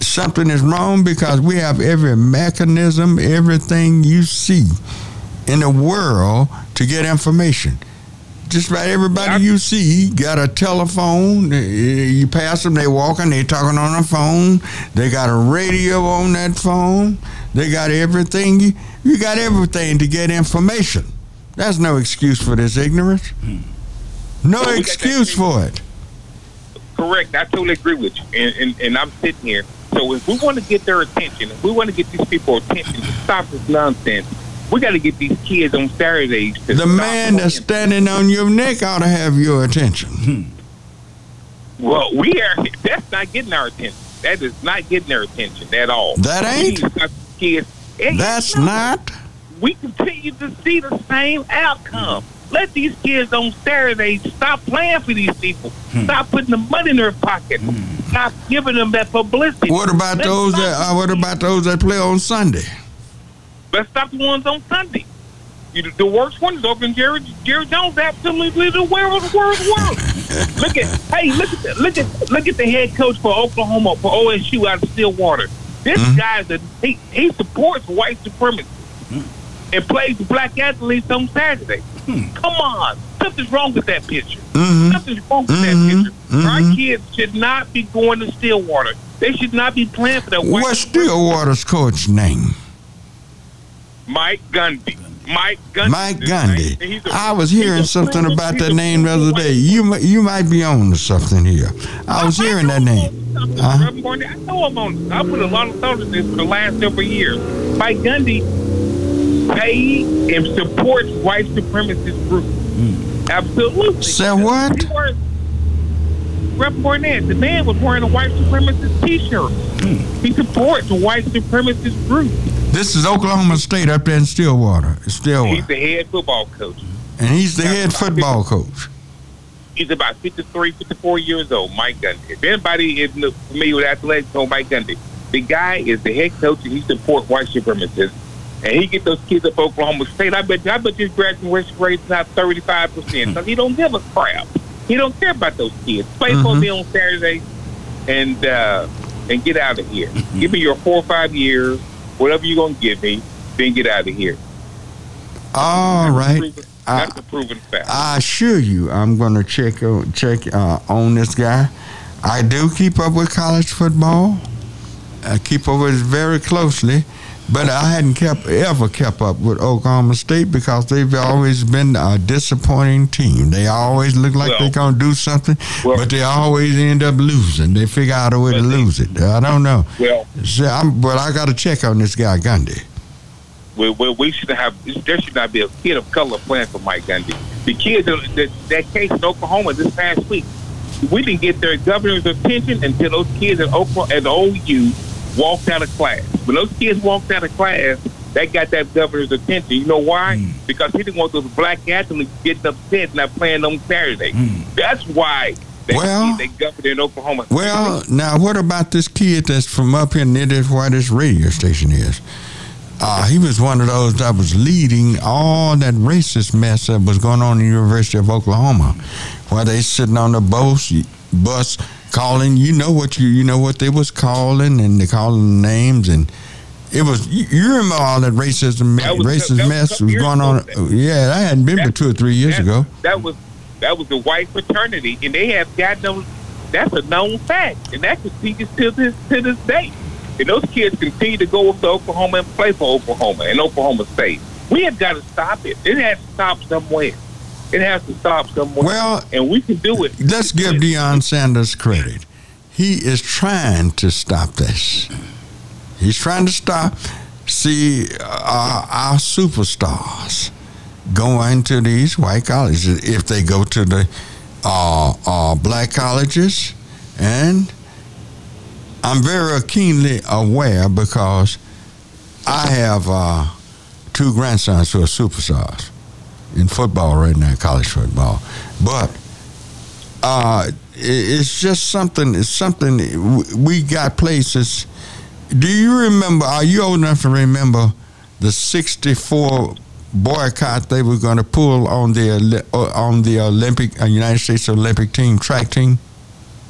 something is wrong, because we have every mechanism, everything you see in the world to get information. Just about everybody you see got a telephone. You pass them, they walking, they talking on the phone. They got a radio on that phone. They got everything. You, you got everything to get information. That's no excuse for this ignorance. No well, we excuse for it. Correct. I totally agree with you. And, and, and I'm sitting here. So if we want to get their attention, if we want to get these people attention to stop this nonsense, we got to get these kids on Saturdays. To the man that's him. standing on your neck ought to have your attention. Well, we are. That's not getting our attention. That is not getting their attention at all. That ain't. Kids. That's not. We continue to see the same outcome. Let these kids on Saturdays stop playing for these people. Hmm. Stop putting the money in their pocket. Hmm. Stop giving them that publicity. What about Let's those that? Uh, what about those that play on Sunday? Let's stop the ones on Sunday. You, the worst one is over in Jerry, Jerry Jones. Absolutely, the worst, worst, worst. Look at, hey, look at, the, look at, look at the head coach for Oklahoma, for O S U out of Stillwater. This mm-hmm. guy's a he, he supports white supremacy mm-hmm. and plays black athletes on Saturday. Hmm. Come on, something's wrong with that picture. Mm-hmm. Something's wrong with mm-hmm. that picture. Mm-hmm. Our kids should not be going to Stillwater. They should not be playing for that. What's Stillwater's coach name? Mike Gundy. Mike Gundy. Mike Gundy. I was hearing something about that name the other day. You you might be on to something here. I was hearing that name. Huh? I know I'm on. I put a lot of thought into this for the last several years. Mike Gundy paid and supports white supremacist groups. Mm. Absolutely. Say what? Representative Barnett, the man was wearing a white supremacist T-shirt. Mm. He supports a white supremacist group. This is Oklahoma State up there in Stillwater. Stillwater. He's the head football coach. And he's the That's head football fifty, coach. He's about fifty-three, fifty-four years old, Mike Gundy. If anybody is familiar with athletics on Mike Gundy, the guy is the head coach and he supports white supremacists. And he get those kids up Oklahoma State. I bet you, I bet his graduation rate is not thirty-five percent. So he don't give a crap. He don't care about those kids. Play mm-hmm. for me on Saturday and, uh, and get out of here. Mm-hmm. Give me your four or five years. Whatever you're going to give me, then get out of here. All that's right. A proven, I, that's a proven fact. I assure you I'm going to check, check uh, on this guy. I do keep up with college football. I keep up with it very closely. But I hadn't kept ever kept up with Oklahoma State because they've always been a disappointing team. They always look like well, they're going to do something, well, but they always end up losing. They figure out a way to they, lose it. I don't know. Well, so I'm, but I got to check on this guy, Gundy. Well, well, we should have. There should not be a kid of color playing for Mike Gundy. The kids that that case in Oklahoma this past week, we didn't get their governor's attention until those kids at Oklahoma, at the O U. Walked out of class. When those kids walked out of class, that got that governor's attention. You know why? Mm. Because he didn't want those black athletes getting upset and not playing on Saturday. Mm. That's why they, well, they governor in Oklahoma. Well, now what about this kid that's from up here near this, where this radio station is? Uh, he was one of those that was leading all that racist mess that was going on in the University of Oklahoma, where they sitting on the bus, bus calling, you know what you you know what they was calling, and they calling names, and it was you, you remember all that racism that was, racist that was mess was going on. That, yeah, that hadn't been that, but two or three years that, ago. That was that was the white fraternity, and they have got them. That's a known fact, and that continues to this to this day. And those kids continue to go to Oklahoma and play for Oklahoma and Oklahoma State. We have got to stop it. It has to stop somewhere. It has to stop somewhere. Well, and we can do it. Let's give Deion Sanders credit. He is trying to stop this. He's trying to stop, see, uh, our superstars going to these white colleges. If they go to the uh, uh, black colleges, and I'm very keenly aware because I have uh, two grandsons who are superstars in football right now, college football. But uh, it's just something. It's something we got places. Do you remember? Are you old enough to remember the sixty-four boycott they were going to pull on the on the Olympic uh, United States Olympic team track team?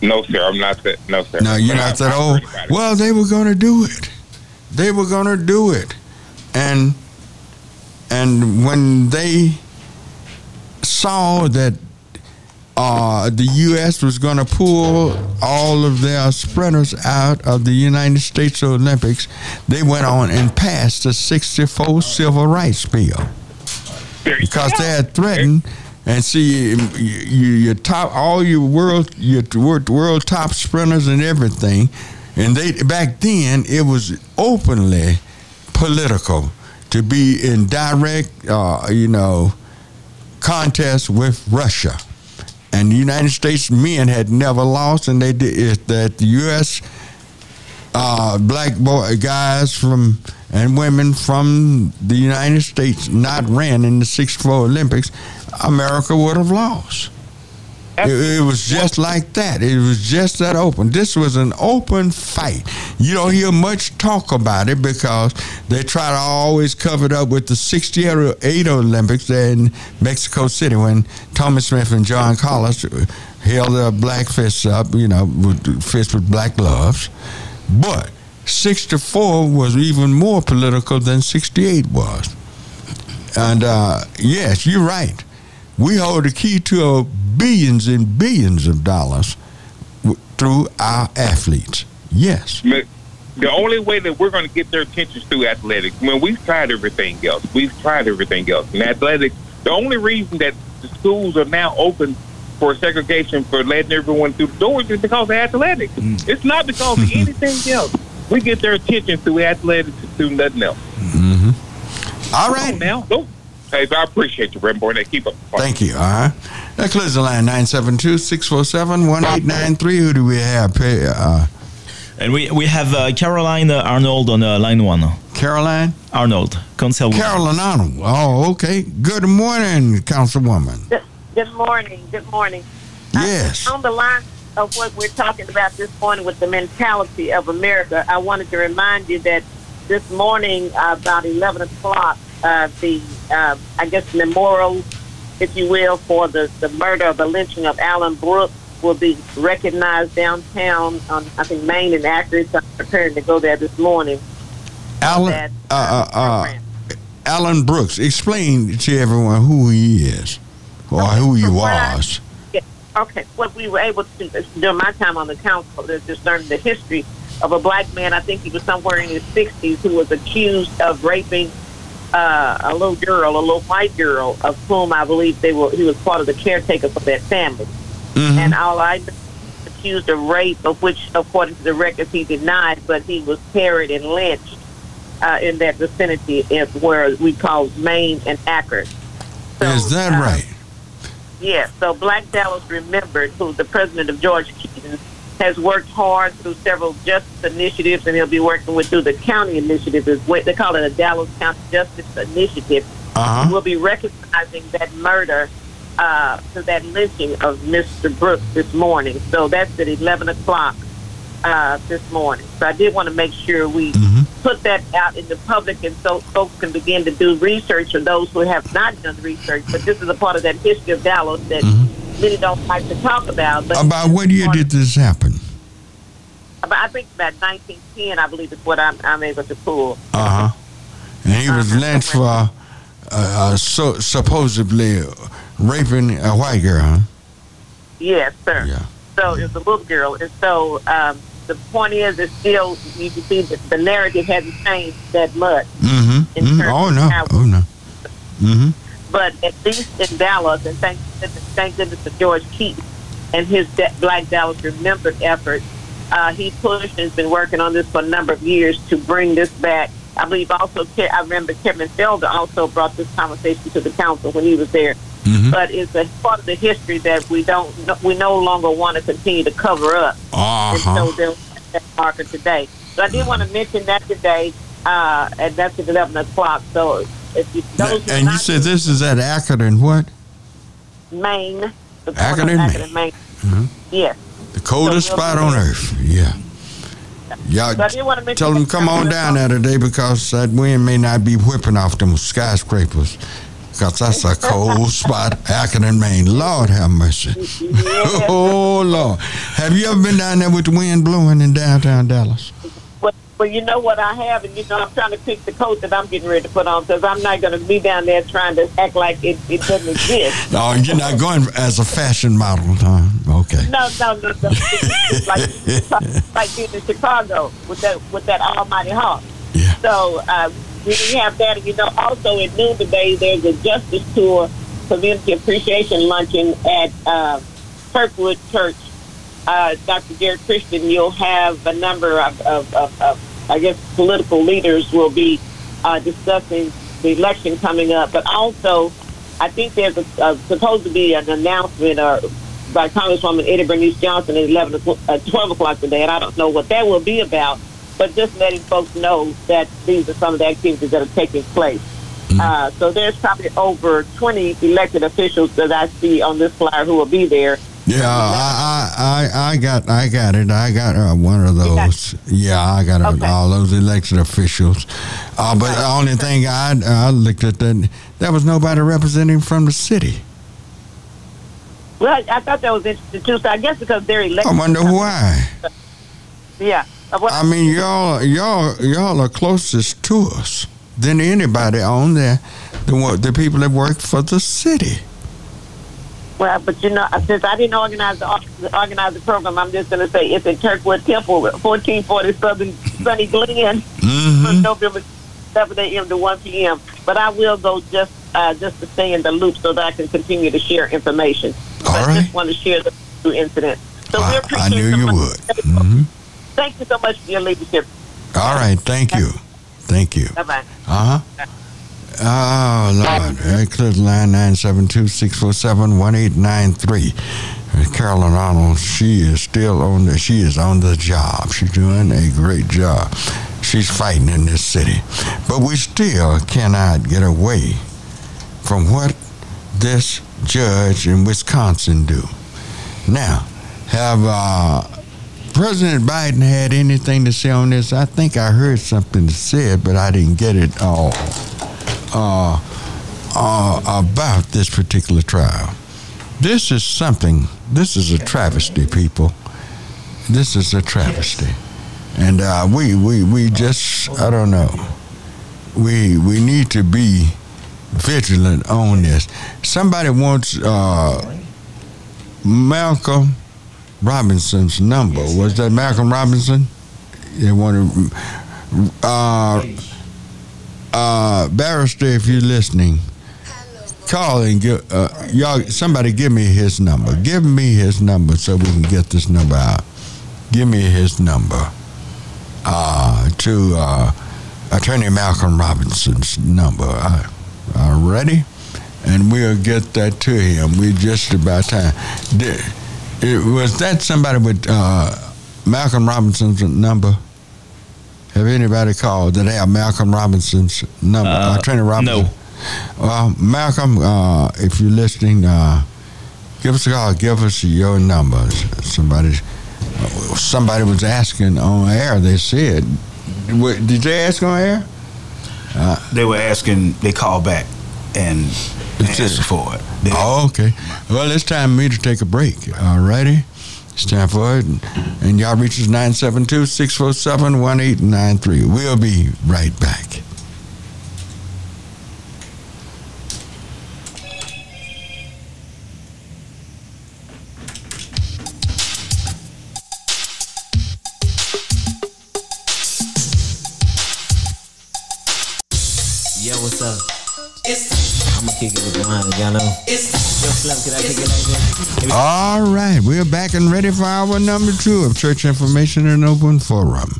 No, sir. I'm not that. No, sir. No, you're not that old. Well, they were going to do it. They were going to do it, and and when they saw that uh, the U S was going to pull all of their sprinters out of the United States Olympics, they went on and passed the sixty-four Civil Rights Bill because they had threatened. And see, you, you, your top, all your world, your world top sprinters and everything, and they back then it was openly political to be in direct, uh, you know, contest with Russia, and the United States men had never lost, and they did it, that the U S uh, black boy guys from and women from the United States not ran in the sixty-four Olympics. America would have lost. It, it was just like that. It was just that open. This was an open fight. You don't hear much talk about it because they try to always cover it up with the sixty-eight Olympics in Mexico City when Tommie Smith and John Carlos held their black fists up, you know, with fists with black gloves. But sixty-four was even more political than sixty-eight was. And, uh, yes, you're right. We hold the key to billions and billions of dollars w- through our athletes. Yes. The only way that we're going to get their attention is through athletics. When I mean, we've tried everything else. We've tried everything else. And athletics, the only reason that the schools are now open for segregation, for letting everyone through the doors, is because of athletics. Mm. It's not because of anything else. We get their attention through athletics and through nothing else. Mm-hmm. All right. Now, go. I appreciate you, Brent Barnett. Keep up. Thank you. All right. That clears the line, nine seven two, six four seven, one eight nine three. Who do we have? Uh, and we we have uh, Caroline Arnold on uh, line one. Caroline? Arnold. Councilwoman. Caroline Arnold. Oh, okay. Good morning, Councilwoman. Good, good morning. Good morning. Yes. I, on the line of what we're talking about this morning with the mentality of America, I wanted to remind you that this morning, uh, about eleven o'clock, Uh, the, uh, I guess, memorial, if you will, for the, the murder of the lynching of Allen Brooks will be recognized downtown on, I think, Main and Akron. So I'm preparing to go there this morning. Allen, that, uh, uh, uh, Allen Brooks, explain to everyone who he is or okay, who he was. I, yeah, okay, what we were able to, during my time on the council, is just learn the history of a black man, I think he was somewhere in his sixties, who was accused of raping Uh, a little girl, a little white girl, of whom I believe they were. He was part of the caretaker for that family, mm-hmm. and all I accused of rape, of which, according to the records, he denied. But he was carried and lynched uh, in that vicinity, of where we call Maine and Akron. So, is that uh, right? Yeah. So Black Dallas Remembered, who's the president of George Keaton, has worked hard through several justice initiatives, and he'll be working with through the county initiative. They call it a Dallas County Justice Initiative. Uh-huh. We'll be recognizing that murder, uh, to that lynching of Mister Brooks this morning. So that's at eleven o'clock uh, this morning. So I did want to make sure we mm-hmm. put that out in the public, and so folks can begin to do research for those who have not done research. But this is a part of that history of Dallas that mm-hmm. really don't like to talk about. But about what year did this happen? About, I think about nineteen ten, I believe, is what I'm, I'm able to pull. Uh huh. And he was uh-huh. lynched for uh, uh, so, supposedly raping a white girl, huh? Yes, sir. Yeah. So it's a little girl. And so um, the point is, it's still, you can see that the narrative hasn't changed that much. Mm-hmm. In mm-hmm. terms oh, no. Of oh, no. Mm hmm. But at least in Dallas, and thank, thank goodness to George Keaton and his De- Black Dallas Remembered effort, uh, he pushed and has been working on this for a number of years to bring this back. I believe also, I remember Kevin Felder also brought this conversation to the council when he was there. Mm-hmm. But it's a part of the history that we don't, we no longer want to continue to cover up. Uh-huh. And so they'll have that marker today. So I did want to mention that today, uh, and that's at eleven o'clock. So. If you, those and you said this is at Akron, what? Maine the back of their neck. Mm-hmm. Yeah. The coldest so spot on earth. Yeah. Y'all so tell them come on down there today because that wind may not be whipping off them skyscrapers. Because that's a cold spot, Ackerton, Maine. Lord have mercy. Yeah. Oh, Lord. Have you ever been down there with the wind blowing in downtown Dallas? Well, well, you know what I have, and you know I'm trying to pick the coat that I'm getting ready to put on because I'm not going to be down there trying to act like it, it doesn't exist. No, you're not going as a fashion model, huh? Okay. No, no, no, no. It's like, like being in Chicago with that with that almighty hawk. Yeah. So, uh, we have that, and you know, also at noon today, there's a Justice Tour Community Appreciation Luncheon at uh, Kirkwood Church. Uh, Doctor Derek Christian, you'll have a number of, of, of, of I guess, political leaders will be uh, discussing the election coming up. But also, I think there's a, a, supposed to be an announcement or by Congresswoman Eddie Bernice Johnson at eleven, uh, twelve o'clock today, and I don't know what that will be about. But just letting folks know that these are some of the activities that are taking place. Mm-hmm. Uh, so there's probably over twenty elected officials that I see on this flyer who will be there. Yeah, I, I, I got, I got it. I got uh, one of those. Yeah, I got a, okay. all those elected officials. Uh, but the only thing I, I looked at that there was nobody representing from the city. Well, I thought that was interesting too. So I guess because they're elected. I wonder why. Yeah. I mean, y'all, y'all, y'all are closest to us than anybody on there. The the people that work for the city. Well, but you know, since I didn't organize the organize the program, I'm just gonna say it's in Kirkwood Temple, fourteen forty Southern Sunny Glen, mm-hmm. from November seven a.m. to one p.m. But I will go just uh, just to stay in the loop so that I can continue to share information. All but right. I just want to share the two incidents. So I, we're I knew you would. Mm-hmm. Thank you so much for your leadership. All right. Thank you. Thank you. Bye-bye. Uh-huh. Oh, Lord. Eclipse line nine seven two, six four seven, one eight nine three. Caroline Arnold, she is still on the, she is on the job. She's doing a great job. She's fighting in this city. But we still cannot get away from what this judge in Wisconsin do. Now, have... Uh, President Biden had anything to say on this? I think I heard something said, but I didn't get it all uh, uh, about this particular trial. This is something, this is a travesty, people. This is a travesty. And uh, we, we, we just, I don't know. We, we need to be vigilant on this. Somebody wants uh, Malcolm Robinson's number. Was that Malcolm Robinson? They wanted uh, uh, barrister. If you're listening, call and give uh, y'all. Somebody give me his number. Give me his number so we can get this number out. Give me his number uh, to uh, Attorney Malcolm Robinson's number. Uh, uh, ready? And we'll get that to him. We're just about time. The, It, was that somebody with uh, Malcolm Robinson's number? Have anybody called? Did they have Malcolm Robinson's number? Uh, Attorney Robinson? No. Well, Malcolm, uh, if you're listening, uh, give us a call. Give us your number. Somebody, somebody was asking on air. They said, did they ask on air? Uh, they were asking. They called back and. It's just for it. Yeah. Oh, okay. Well, it's time for me to take a break. All righty. It's time for it. And y'all reach us nine seven two, six four seven, one eight nine three. We'll be right back. Yo, what's up? It's Kick it with mine, y'all know. All right, we're back and ready for our number two of Church Information and Open Forum.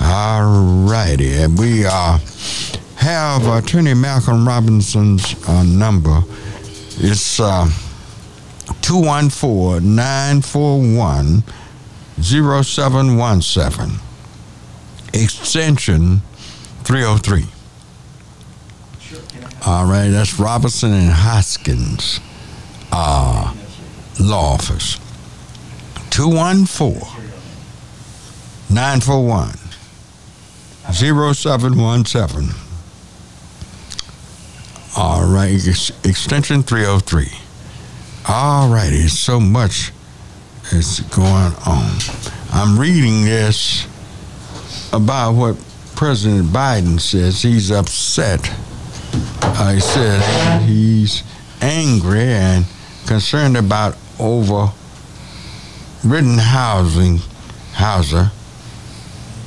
All righty, and we uh, have Attorney Malcolm Robinson's uh, number. It's uh, two one four, nine four one, zero seven one seven, extension three oh three. All right, that's Robertson and Hoskins. Uh, Law Office, two one four, nine four one, zero seven one seven. All right, extension three oh three. All right, it's so much is going on. I'm reading this about what President Biden says. He's upset. Uh, he says he's angry and concerned about over Rittenhouse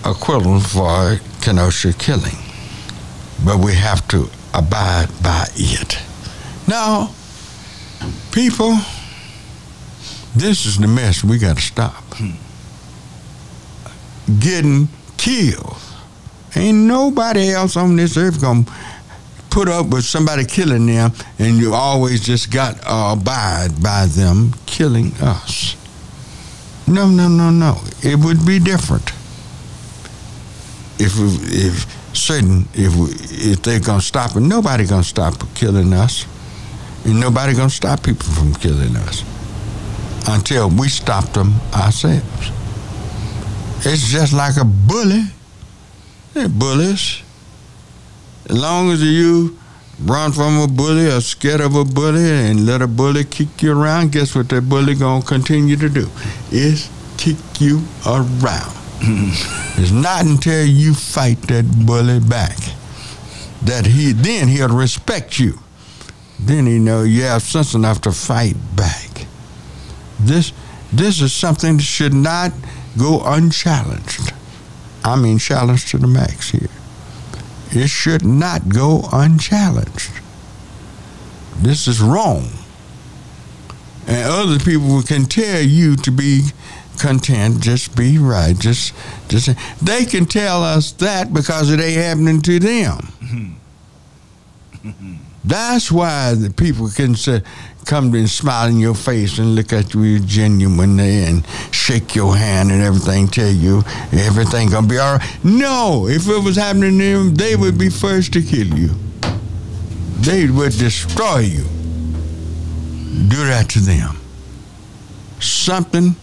acquittal for Kenosha killing. But we have to abide by it. Now, people, this is the mess we got to stop. Getting killed. Ain't nobody else on this earth going to put up with somebody killing them, and you always just got to uh, abide by them killing us. No, no, no, no. It would be different if if... certain if we, if they're gonna stop it, nobody gonna stop killing us, and nobody gonna stop people from killing us until we stop them ourselves. It's just like a bully. They're bullies. As long as you run from a bully or scared of a bully and let a bully kick you around, guess what that bully gonna continue to do? Is kick you around. It's not until you fight that bully back that he then he'll respect you. Then he know you have sense enough to fight back. This this is something that should not go unchallenged. I mean, challenged to the max here. It should not go unchallenged. This is wrong, and other people can tell you to be content, just be right. Just, just they can tell us that because it ain't happening to them. Mm-hmm. Mm-hmm. That's why the people can say, come and smile in your face and look at you genuinely and shake your hand and everything, tell you everything gonna be all right. No, if it was happening to them, they would be first to kill you. They would destroy you. Do that to them. Something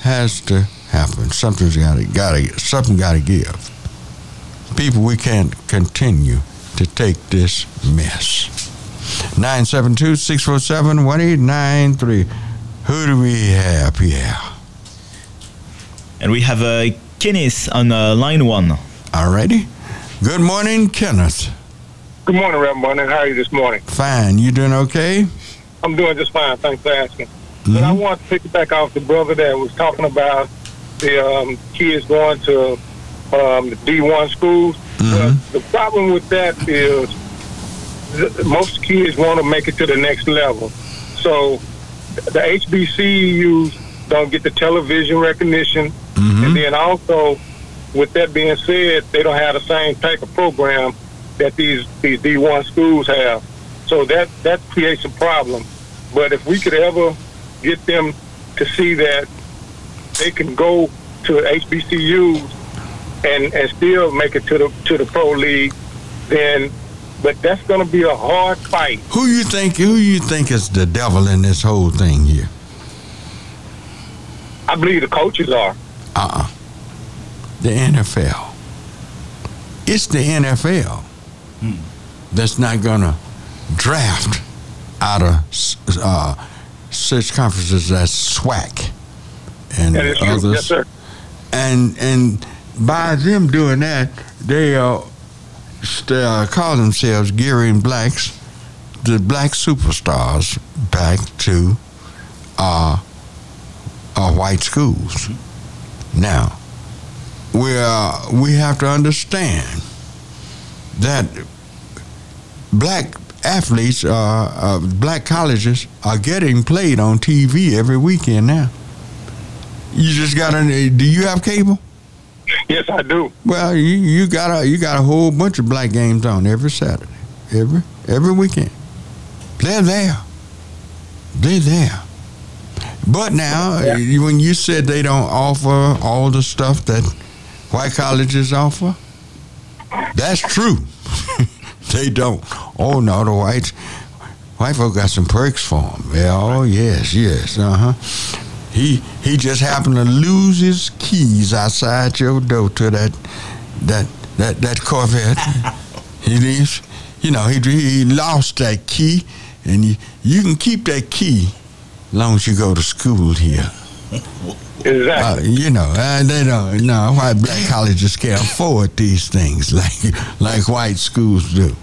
has to happen. Something's gotta, gotta, something gotta give. People, we can't continue to take this mess. nine seven two, six four seven, one eight nine three. Who do we have here? And we have uh, Kenneth on uh, line one. Alrighty. Good morning, Kenneth. Good morning, Reverend Morning. How are you this morning? Fine. You doing okay? I'm doing just fine. Thanks for asking. Mm-hmm. But I want to pick it back off the brother that was talking about the um, kids going to um, the D one schools. Mm-hmm. The problem with that is th- most kids want to make it to the next level. So the H B C Us don't get the television recognition. Mm-hmm. And then also, with that being said, they don't have the same type of program that these, these D one schools have. So that, that creates a problem. But if we could ever get them to see that they can go to H B C Us and, and still make it to the to the pro league, then but that's going to be a hard fight. Who you think? Who you think is the devil in this whole thing here? I believe the coaches are. Uh-uh. The N F L. It's the N F L hmm. that's not going to draft out of uh, such conferences as SWAC and yeah, others. Yes, sir. And and by them doing that, they are they are call themselves gearing blacks, the black superstars, back to uh, our white schools. Now, we are, we have to understand that black athletes, uh, uh, black colleges are getting played on T V every weekend now. You just got to. Do you have cable? Yes, I do. Well, you, you got a you got a whole bunch of black games on every Saturday, every every weekend. They're there. They're there. But now, yeah. when you said they don't offer all the stuff that white colleges offer, that's true. They don't. Oh no, the whites, white folk got some perks for him. Yeah, oh, yes, yes, uh-huh. He he just happened to lose his keys outside your door to that that that, that Corvette. He leaves, you know, he he lost that key, and you, you can keep that key as long as you go to school here. Exactly. Uh, you know, uh, they don't. No, white black colleges can't afford these things like like white schools do.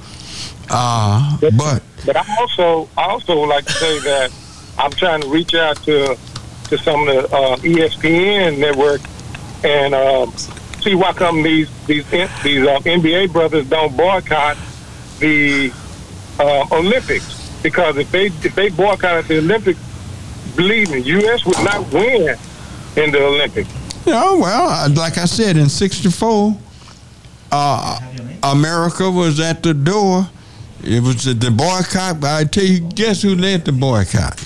Uh, but, but but I also I also would like to say that I'm trying to reach out to to some of the uh, E S P N network and um, see why come these these these uh, N B A brothers don't boycott the uh, Olympics, because if they if they boycotted the Olympics, believe me, U S would not win in the Olympics. Oh, well, like I said, in sixty-four, uh, America was at the door. It was the boycott. I tell you, guess who led the boycott?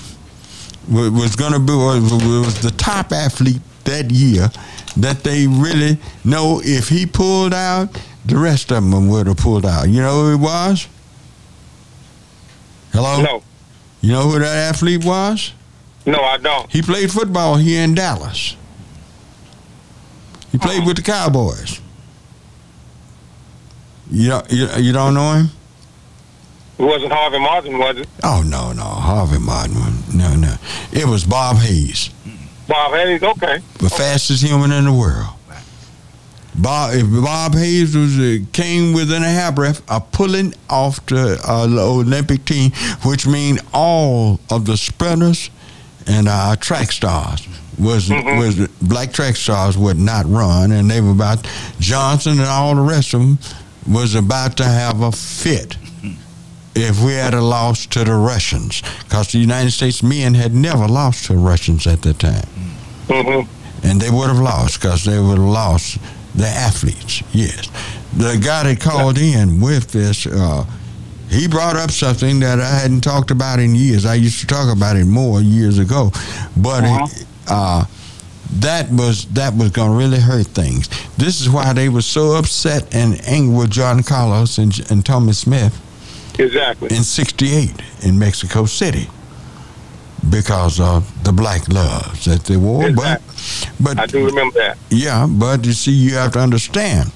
It was going to be it was the top athlete that year that they really know if he pulled out, the rest of them would have pulled out. You know who it was? Hello? No. You know who that athlete was? No, I don't. He played football here in Dallas. He played uh-huh. with the Cowboys. You don't, you, you don't know him? It wasn't Harvey Martin, was it? Oh, no, no. Harvey Martin. No, no. It was Bob Hayes. Bob Hayes, okay. The okay. fastest human in the world. Bob, if Bob Hayes was uh, came within a half breath of pulling off the uh, Olympic team, which means all of the sprinters and our track stars was mm-hmm. was black track stars would not run, and they were about Johnson and all the rest of them was about to have a fit if we had a loss to the Russians, because the United States men had never lost to Russians at that time, mm-hmm. and they would have lost because they would have lost the athletes. Yes, the guy that called in with this. Uh, He brought up something that I hadn't talked about in years. I used to talk about it more years ago, but uh-huh. it, uh, that was that was going to really hurt things. This is why they were so upset and angry with John Carlos and, and Tommie Smith. Exactly. In sixty-eight in Mexico City, because of the black gloves that they wore. Exactly. But, but I do remember that. Yeah, but you see, you have to understand.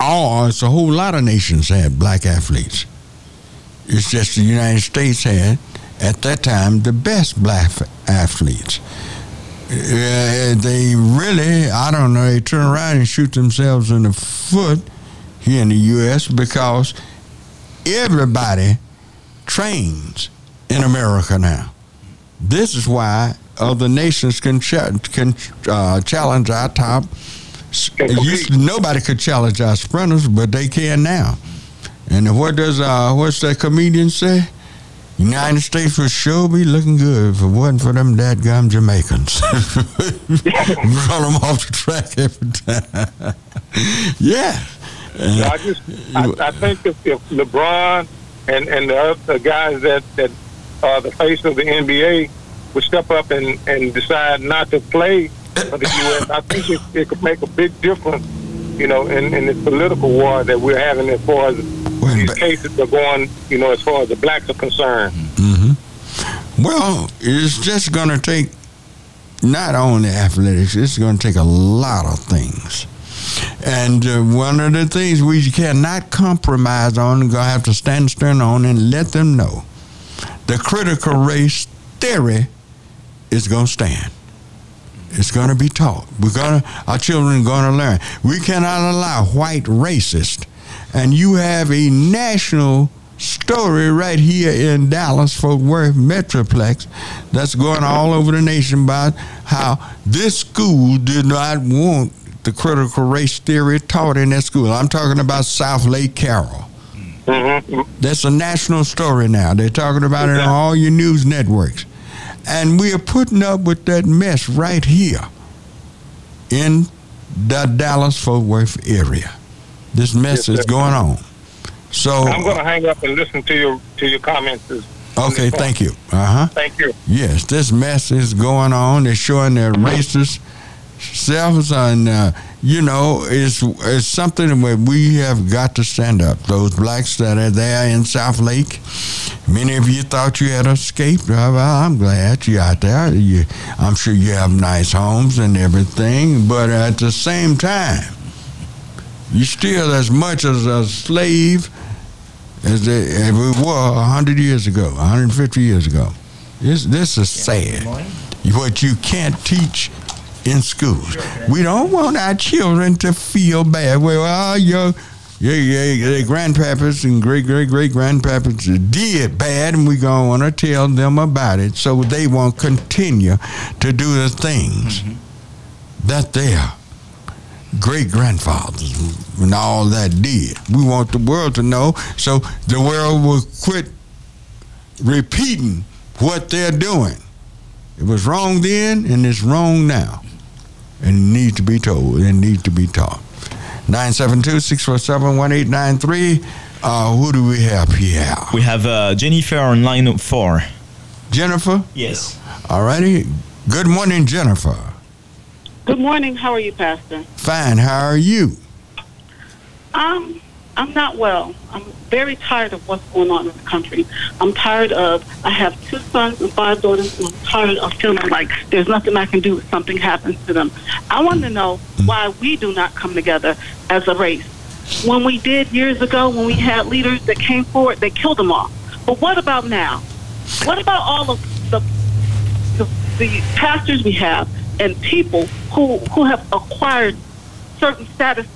Oh, it's a whole lot of nations had black athletes. It's just the United States had, at that time, the best black athletes. Uh, they really, I don't know, they turn around and shoot themselves in the foot here in the U S because everybody trains in America now. This is why other nations can, ch- can uh, challenge our top. It used to, nobody could challenge our sprinters, but they can now. And what does uh, what's that comedian say? United States would sure be looking good if it wasn't for them dadgum Jamaicans. Run them off the track every time. Yeah. Uh, I just I, I think if, if LeBron and and the other guys that that are the face of the N B A would step up and, and decide not to play for the U S, I think it, it could make a big difference, you know, in, in this political war that we're having as far as well, these cases are going, you know, as far as the blacks are concerned. Mm-hmm. Well, it's just going to take not only athletics, it's going to take a lot of things. And uh, one of the things we cannot compromise on, we're going to have to stand stern on and let them know the critical race theory is going to stand. It's going to be taught. We're going to, our children are going to learn. We cannot allow white racists. And you have a national story right here in Dallas, Fort Worth Metroplex that's going all over the nation about how this school did not want the critical race theory taught in that school. I'm talking about South Lake Carroll. Mm-hmm. That's a national story now. They're talking about it on all your news networks. And we are putting up with that mess right here in the Dallas-Fort Worth area. This mess yes, is going on. So I'm going to hang up and listen to your to your comments. Okay, thank you. Uh huh. Thank you. Yes, this mess is going on. They're showing their racist selves, and uh, you know, it's, it's something that we have got to stand up. Those blacks that are there in South Lake, many of you thought you had escaped. Well, I'm glad you're out there. You, I'm sure you have nice homes and everything, but at the same time, you're still as much as a slave as they, as we were one hundred years ago, one hundred fifty years ago. This, this is sad. What you can't teach in schools. We don't want our children to feel bad. Well, oh, your, your, your, your grandpapas and great-great-great-grandpapas did bad, and we're going to want to tell them about it so they won't continue to do the things mm-hmm. that their great-grandfathers and all that did. We want the world to know so the world will quit repeating what they're doing. It was wrong then, and it's wrong now. And it needs to be told. It needs to be taught. nine seven two, six four seven, one eight nine three. Uh, who do we have here? We have uh, Jennifer on line four. Jennifer? Yes. All righty. Good morning, Jennifer. Good morning. How are you, Pastor? Fine. How are you? Um, I'm not well. I'm very tired of what's going on in the country. I'm tired of, I have two sons and five daughters, and I'm tired of feeling like there's nothing I can do if something happens to them. I want to know why we do not come together as a race. When we did years ago, when we had leaders that came forward, they killed them all. But what about now? What about all of the, the, the pastors we have and people who, who have acquired certain status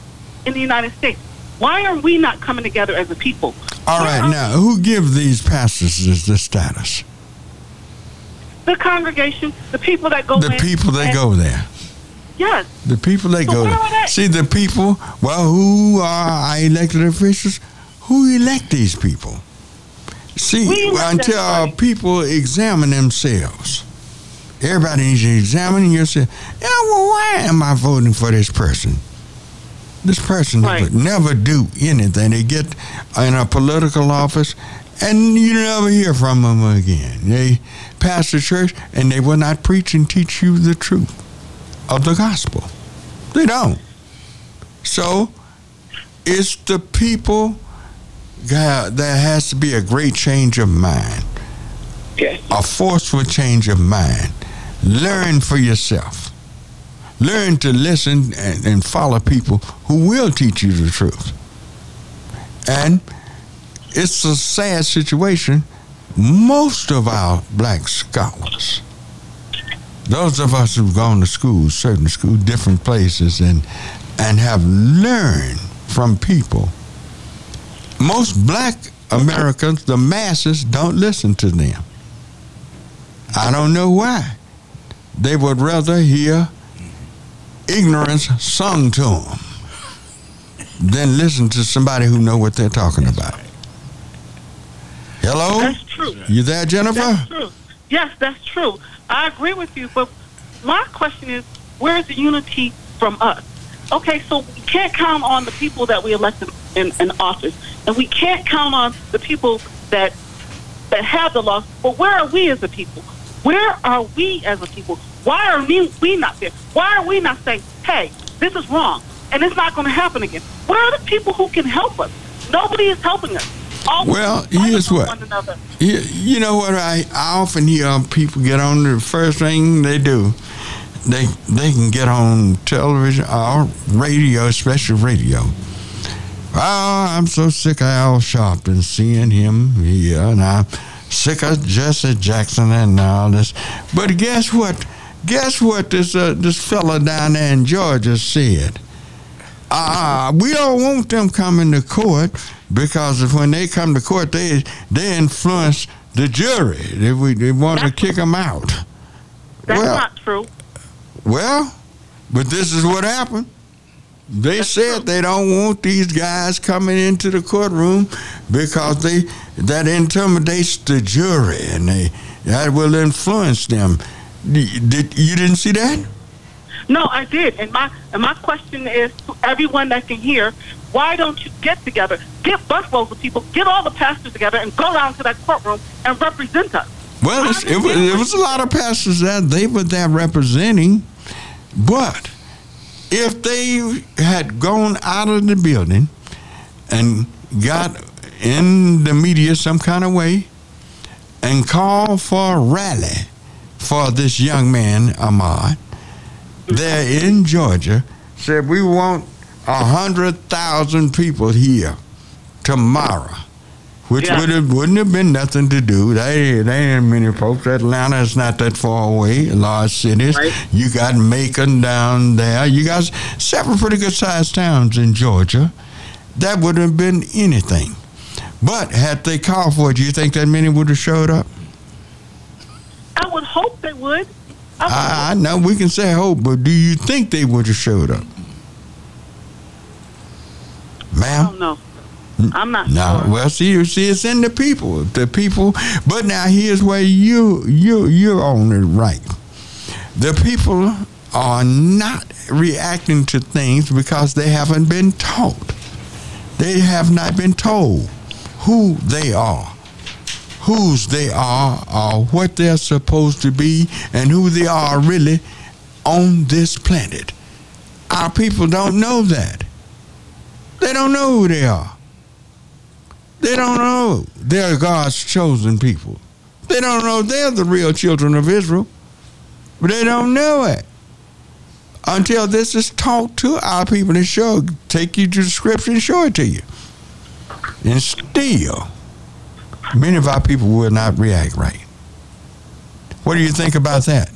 in the United States? Why are we not coming together as a people? All right, now, who gives these pastors this status? The congregation, the people that go there. The people that go there. Yes. The people that go there. See, the people, well, who are our elected officials? Who elect these people? See, until our people examine themselves. Everybody needs to examine yourself. Yeah, well, why am I voting for this person? This person right. would never do anything. They get in a political office, and you never hear from them again. They pass the church, and they will not preach and teach you the truth of the gospel. They don't. So it's the people, God, there has to be a great change of mind, yes. a forceful change of mind. Learn for yourself. Learn to listen and, and follow people who will teach you the truth. And it's a sad situation. Most of our black scholars, those of us who've gone to school, certain school, different places, and and have learned from people, most black Americans, the masses, don't listen to them. I don't know why. They would rather hear ignorance sung to them then listen to somebody who know what they're talking that's about. Right. Hello? That's true. You there, Jennifer? That's true. Yes, that's true. I agree with you, but my question is, where's the unity from us? Okay, so we can't count on the people that we elect in, in office, and we can't count on the people that that have the laws, but where are we as a people? Where are we as a people? Why are we, we not there? Why are we not saying, hey, this is wrong, and it's not going to happen again? Where are the people who can help us? Nobody is helping us. All well, here's what. One you, you know what I, I often hear people get on the first thing they do. They they can get on television or radio, especially radio. Oh, I'm so sick of Al Sharpton seeing him here, and I'm sick of Jesse Jackson and all this. But guess what? Guess what this uh, this fella down there in Georgia said? Uh, we don't want them coming to court because if when they come to court, they they influence the jury. They, we, they want that's, to kick them out. That's well, not true. Well, but this is what happened. They that's said true. They don't want these guys coming into the courtroom because they that intimidates the jury and they that will influence them. Did, you didn't see that? No, I did. And my and my question is to everyone that can hear, why don't you get together, get busloads of people, get all the pastors together and go down to that courtroom and represent us? Well, it's, it, was, it was a lot of pastors that they were there representing, but If they had gone out of the building and got in the media some kind of way and called for a rally for this young man, Ahmad, there in Georgia, said we want one hundred thousand people here tomorrow, which yeah. would have, wouldn't have been nothing to do. They, they ain't many folks. Atlanta's not that far away, large cities. Right. You got Macon down there. You got several pretty good-sized towns in Georgia. That wouldn't have been anything. But had they called for it, do you think that many would have showed up? I would hope they would. I, I, I know we can say hope, but do you think they would have showed up? Ma'am? I don't know. I'm not no. sure. Well, see, see, it's in the people. The people. But now here's where you, you, you're on it right. The people are not reacting to things because they haven't been taught. They have not been told who they are, whose they are, or what they're supposed to be, and who they are really on this planet. Our people don't know that. They don't know who they are. They don't know they're God's chosen people. They don't know they're the real children of Israel. But they don't know it until this is taught to our people. And sure, take you to the scripture and show it to you. And still, many of our people will not react right. What do you think about that?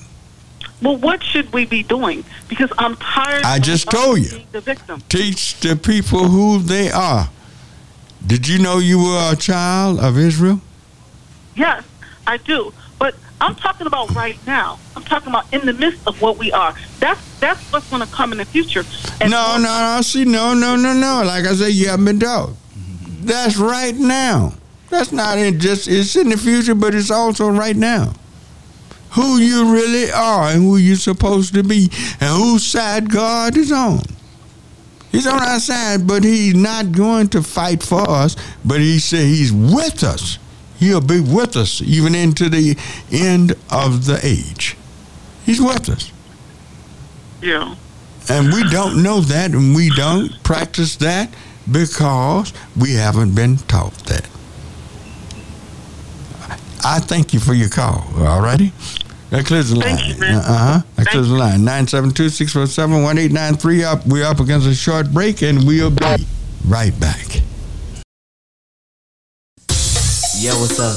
Well, what should we be doing? Because I'm tired I just of told you, being the victim. Teach the people who they are. Did you know you were a child of Israel? Yes, I do. But I'm talking about right now. I'm talking about in the midst of what we are. That's that's what's going to come in the future. And no, no, no. See, no, no, no, no. Like I said, you haven't been taught. That's right now. That's not in just, it's in the future, but it's also right now. Who you really are and who you're supposed to be and whose side God is on. He's on our side, but he's not going to fight for us. But he said he's with us. He'll be with us even into the end of the age. He's with us. Yeah. And we don't know that, and we don't practice that because we haven't been taught that. I thank you for your call. All righty? That clears the line. Thank you, man. Uh-huh. That clears the line. nine seven two, six four seven, one eight nine three. We're up against a short break, and we'll be right back. Yo, what's up?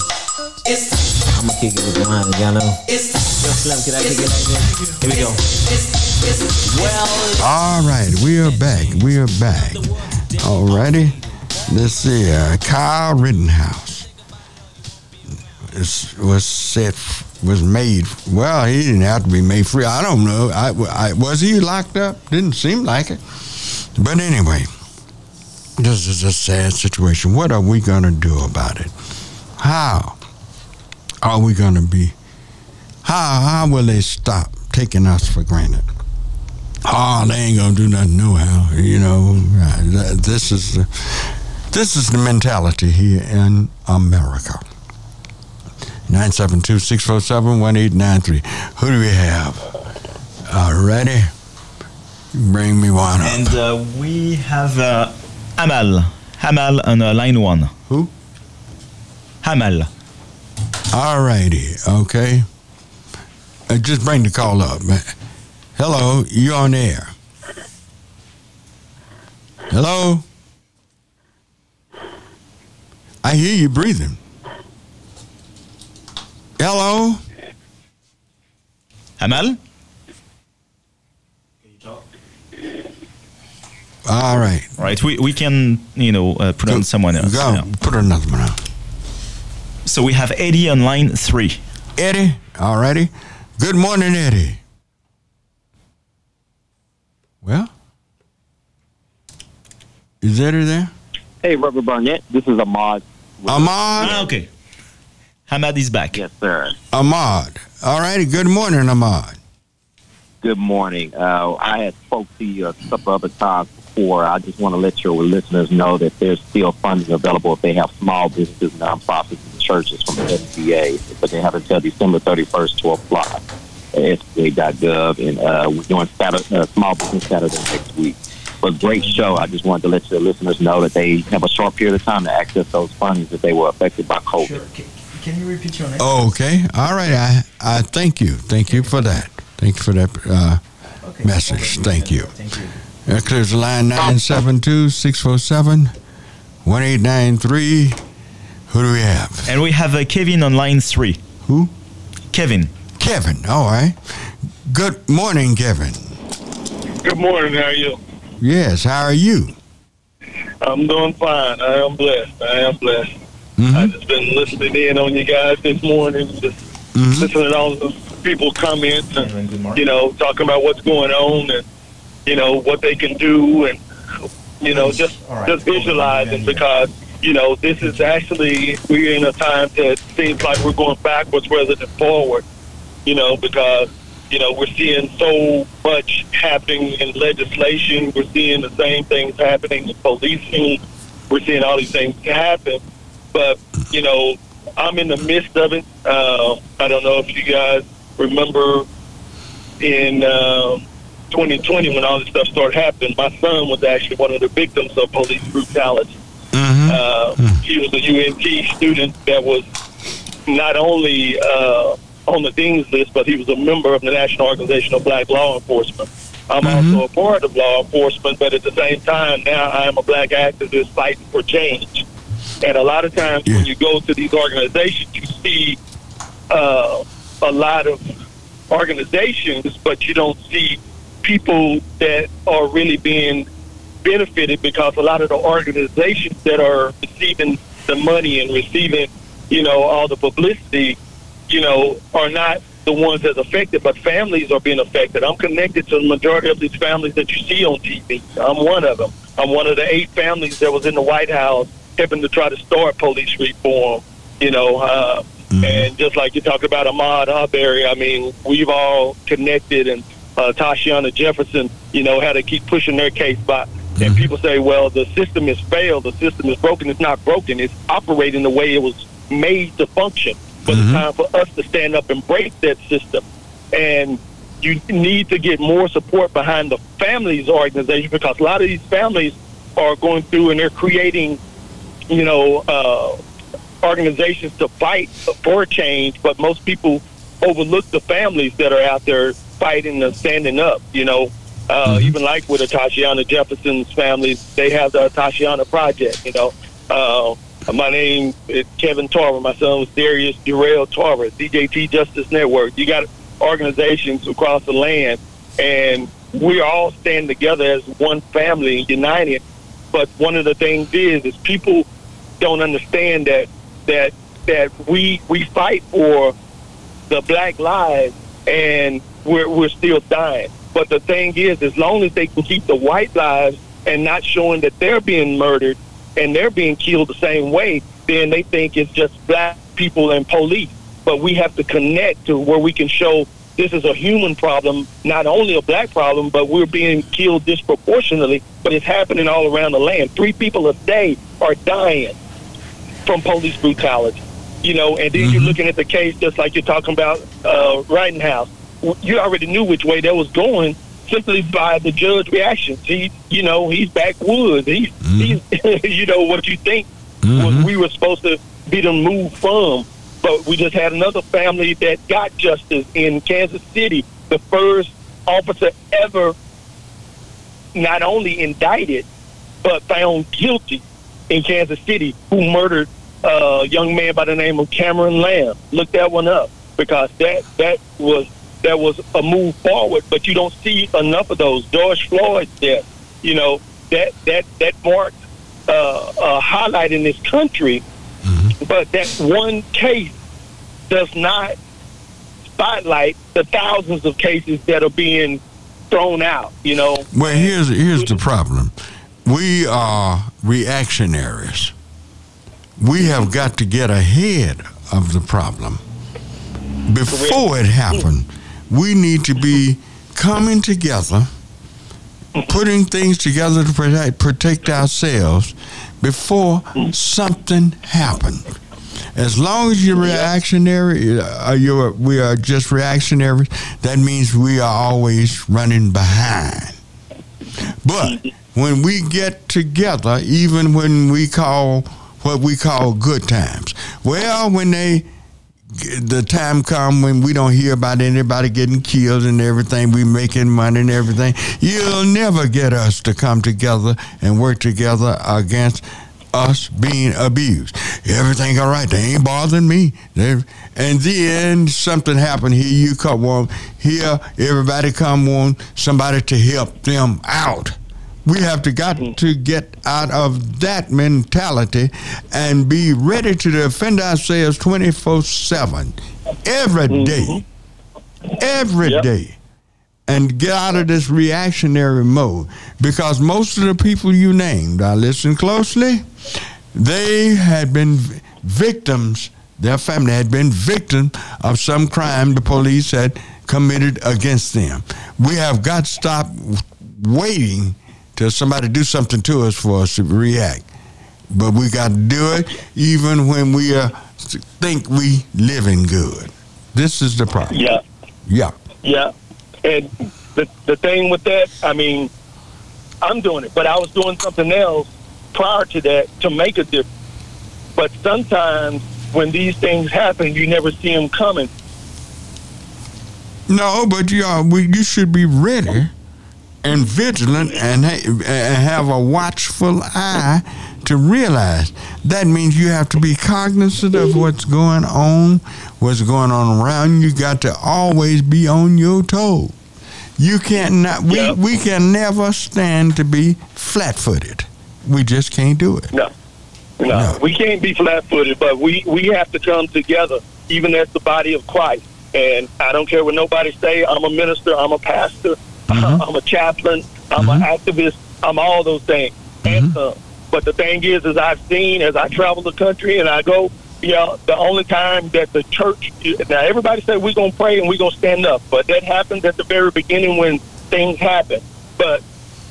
It's I'm going to kick it with mine, y'all know. It's Yo, Slim, can I kick it like that? Here we go. It's, it's, well, all right, we are back. We are back. All righty. Let's see. Uh, Kyle Rittenhouse is, was set was made, well, he didn't have to be made free. I don't know. I, I, was he locked up? Didn't seem like it. But anyway, this is a sad situation. What are we going to do about it? How are we going to be? How, how will they stop taking us for granted? Oh, they ain't going to do nothing no how. You know, this is, the, this is the mentality here in America. nine seven two, six four seven, one eight nine three. Who do we have? Uh, ready? Bring me one up. And uh, we have uh, Amal. Amal on uh, line one. Who? Amal. All righty. Okay. Uh, just bring the call up. Hello. You're on air. Hello? I hear you breathing. Hello? Amal? Can you talk? All right. All right, we, we can, you know, uh, put go, on someone else. Go, yeah. Put another one on. So we have Eddie on line three. Eddie, all righty. Good morning, Eddie. Well? Is Eddie there? Hey, Robert Barnett. This is Ahmad. Ahmad? Ah, okay. Ahmad is back. Yes, sir. Ahmad. All righty. Good morning, Ahmad. Good morning. Uh, I had spoke to you a couple other times before. I just want to let your listeners know that there's still funding available if they have small businesses, nonprofits, and churches from the N B A, but they have until December thirty-first to apply. at S B A dot gov, and uh, we're doing Saturday, uh, Small Business Saturday next week. But great show. I just wanted to let your listeners know that they have a short period of time to access those funds if they were affected by COVID. Sure. Can, can you repeat your name? Oh, okay. All right. I, I thank you. Thank you for that. Thank you for that uh, okay. message. Okay. Thank you. Thank you. That clears the line nine seven two, six four seven, one eight nine three. Who do we have? And we have uh, Kevin on line three. Who? Kevin. Kevin. All right. Good morning, Kevin. Good morning. How are you? Yes, how are you? I'm doing fine. I am blessed. I am blessed. Mm-hmm. I've just been listening in on you guys this morning, just mm-hmm. listening to all the people comment and, you know, talking about what's going on and, you know, what they can do and, you know, just, right. just visualizing yeah, yeah. because, you know, this is actually, we're in a time that seems like we're going backwards rather than forward, you know, because You know, we're seeing so much happening in legislation. We're seeing the same things happening in policing. We're seeing all these things happen. But, you know, I'm in the midst of it. Uh, I don't know if you guys remember in uh, twenty twenty when all this stuff started happening, my son was actually one of the victims of police brutality. Mm-hmm. Uh, he was a U N T student that was not only... Uh, on the dean's list, but he was a member of the National Organization of Black Law Enforcement. I'm mm-hmm. also a part of law enforcement, but at the same time, now I am a black activist fighting for change. And a lot of times yeah. when you go to these organizations, you see uh, a lot of organizations, but you don't see people that are really being benefited because a lot of the organizations that are receiving the money and receiving, you know, all the publicity, you know, are not the ones that's affected, but families are being affected. I'm connected to the majority of these families that you see on T V. I'm one of them. I'm one of the eight families that was in the White House helping to try to start police reform, you know. Uh, mm-hmm. And just like you talk about Ahmaud Arbery, I mean, we've all connected, and uh, Tatiana Jefferson, you know, had to keep pushing their case by. Mm-hmm. And people say, well, the system has failed. The system is broken. It's not broken. It's operating the way it was made to function. But mm-hmm. it's time for us to stand up and break that system. And you need to get more support behind the families organization, because a lot of these families are going through and they're creating, you know, uh, organizations to fight for change. But most people overlook the families that are out there fighting and standing up, you know. Uh, mm-hmm. Even like with the Tatiana Jefferson's family, they have the Tatiana Project, you know. Uh, My name is Kevin Torres. My son was Darius Durrell Torres, D J T Justice Network. You got organizations across the land, and we all stand together as one family, united. But one of the things is, is people don't understand that that that we we fight for the black lives, and we're we're still dying. But the thing is, as long as they can keep the white lives and not showing that they're being murdered, and they're being killed the same way, then they think it's just black people and police. But we have to connect to where we can show this is a human problem, not only a black problem, but we're being killed disproportionately, but it's happening all around the land. Three people a day are dying from police brutality, you know, and then mm-hmm. you're looking at the case just like you're talking about uh, Rittenhouse. You already knew which way that was going, simply by the judge's reactions. He, you know, he's backwoods. He's, mm. he's you know, what you think mm-hmm. was, we were supposed to be the move from. But we just had another family that got justice in Kansas City. The first officer ever not only indicted, but found guilty in Kansas City, who murdered a young man by the name of Cameron Lamb. Look that one up, because that, that was... That was a move forward, but you don't see enough of those. George Floyd's death, you know, that that that marked uh, a highlight in this country. Mm-hmm. But that one case does not spotlight the thousands of cases that are being thrown out. You know. Well, here's here's the problem. We are reactionaries. We have got to get ahead of the problem before it happens. We need to be coming together, putting things together to protect, protect ourselves before something happens. As long as you're reactionary, uh, you're, we are just reactionary, that means we are always running behind. But when we get together, even when we call what we call good times, well, when they the time come when we don't hear about anybody getting killed and everything, we making money and everything, you'll never get us to come together and work together against us being abused. Everything all right. They ain't bothering me. They're, and then something happened here. You come on here. Everybody come on somebody to help them out. We have to got to get out of that mentality and be ready to defend ourselves twenty-four seven every day, every yep. day, and get out of this reactionary mode, because most of the people you named, I listened closely, they had been victims, their family had been victim of some crime the police had committed against them. We have got to stop waiting till somebody do something to us for us to react. But we got to do it even when we uh, think we living good. This is the problem. Yeah. Yeah. Yeah. And the the thing with that, I mean, I'm doing it, but I was doing something else prior to that to make a difference. But sometimes when these things happen, you never see them coming. No, but you, are, you should be ready and vigilant and, and have a watchful eye to realize. That means you have to be cognizant of what's going on, what's going on around you. You got to always be on your toe. You can't not, we, yep. we can never stand to be flat-footed. We just can't do it. No, no, no. We can't be flat-footed, but we, we have to come together, even as the body of Christ. And I don't care what nobody say, I'm a minister, I'm a pastor, mm-hmm. I'm a chaplain, I'm mm-hmm. an activist, I'm all those things. Mm-hmm. And, uh, but the thing is, as I've seen, as I travel the country and I go, you know, the only time that the church, now everybody said we're going to pray and we're going to stand up, but that happens at the very beginning when things happen. But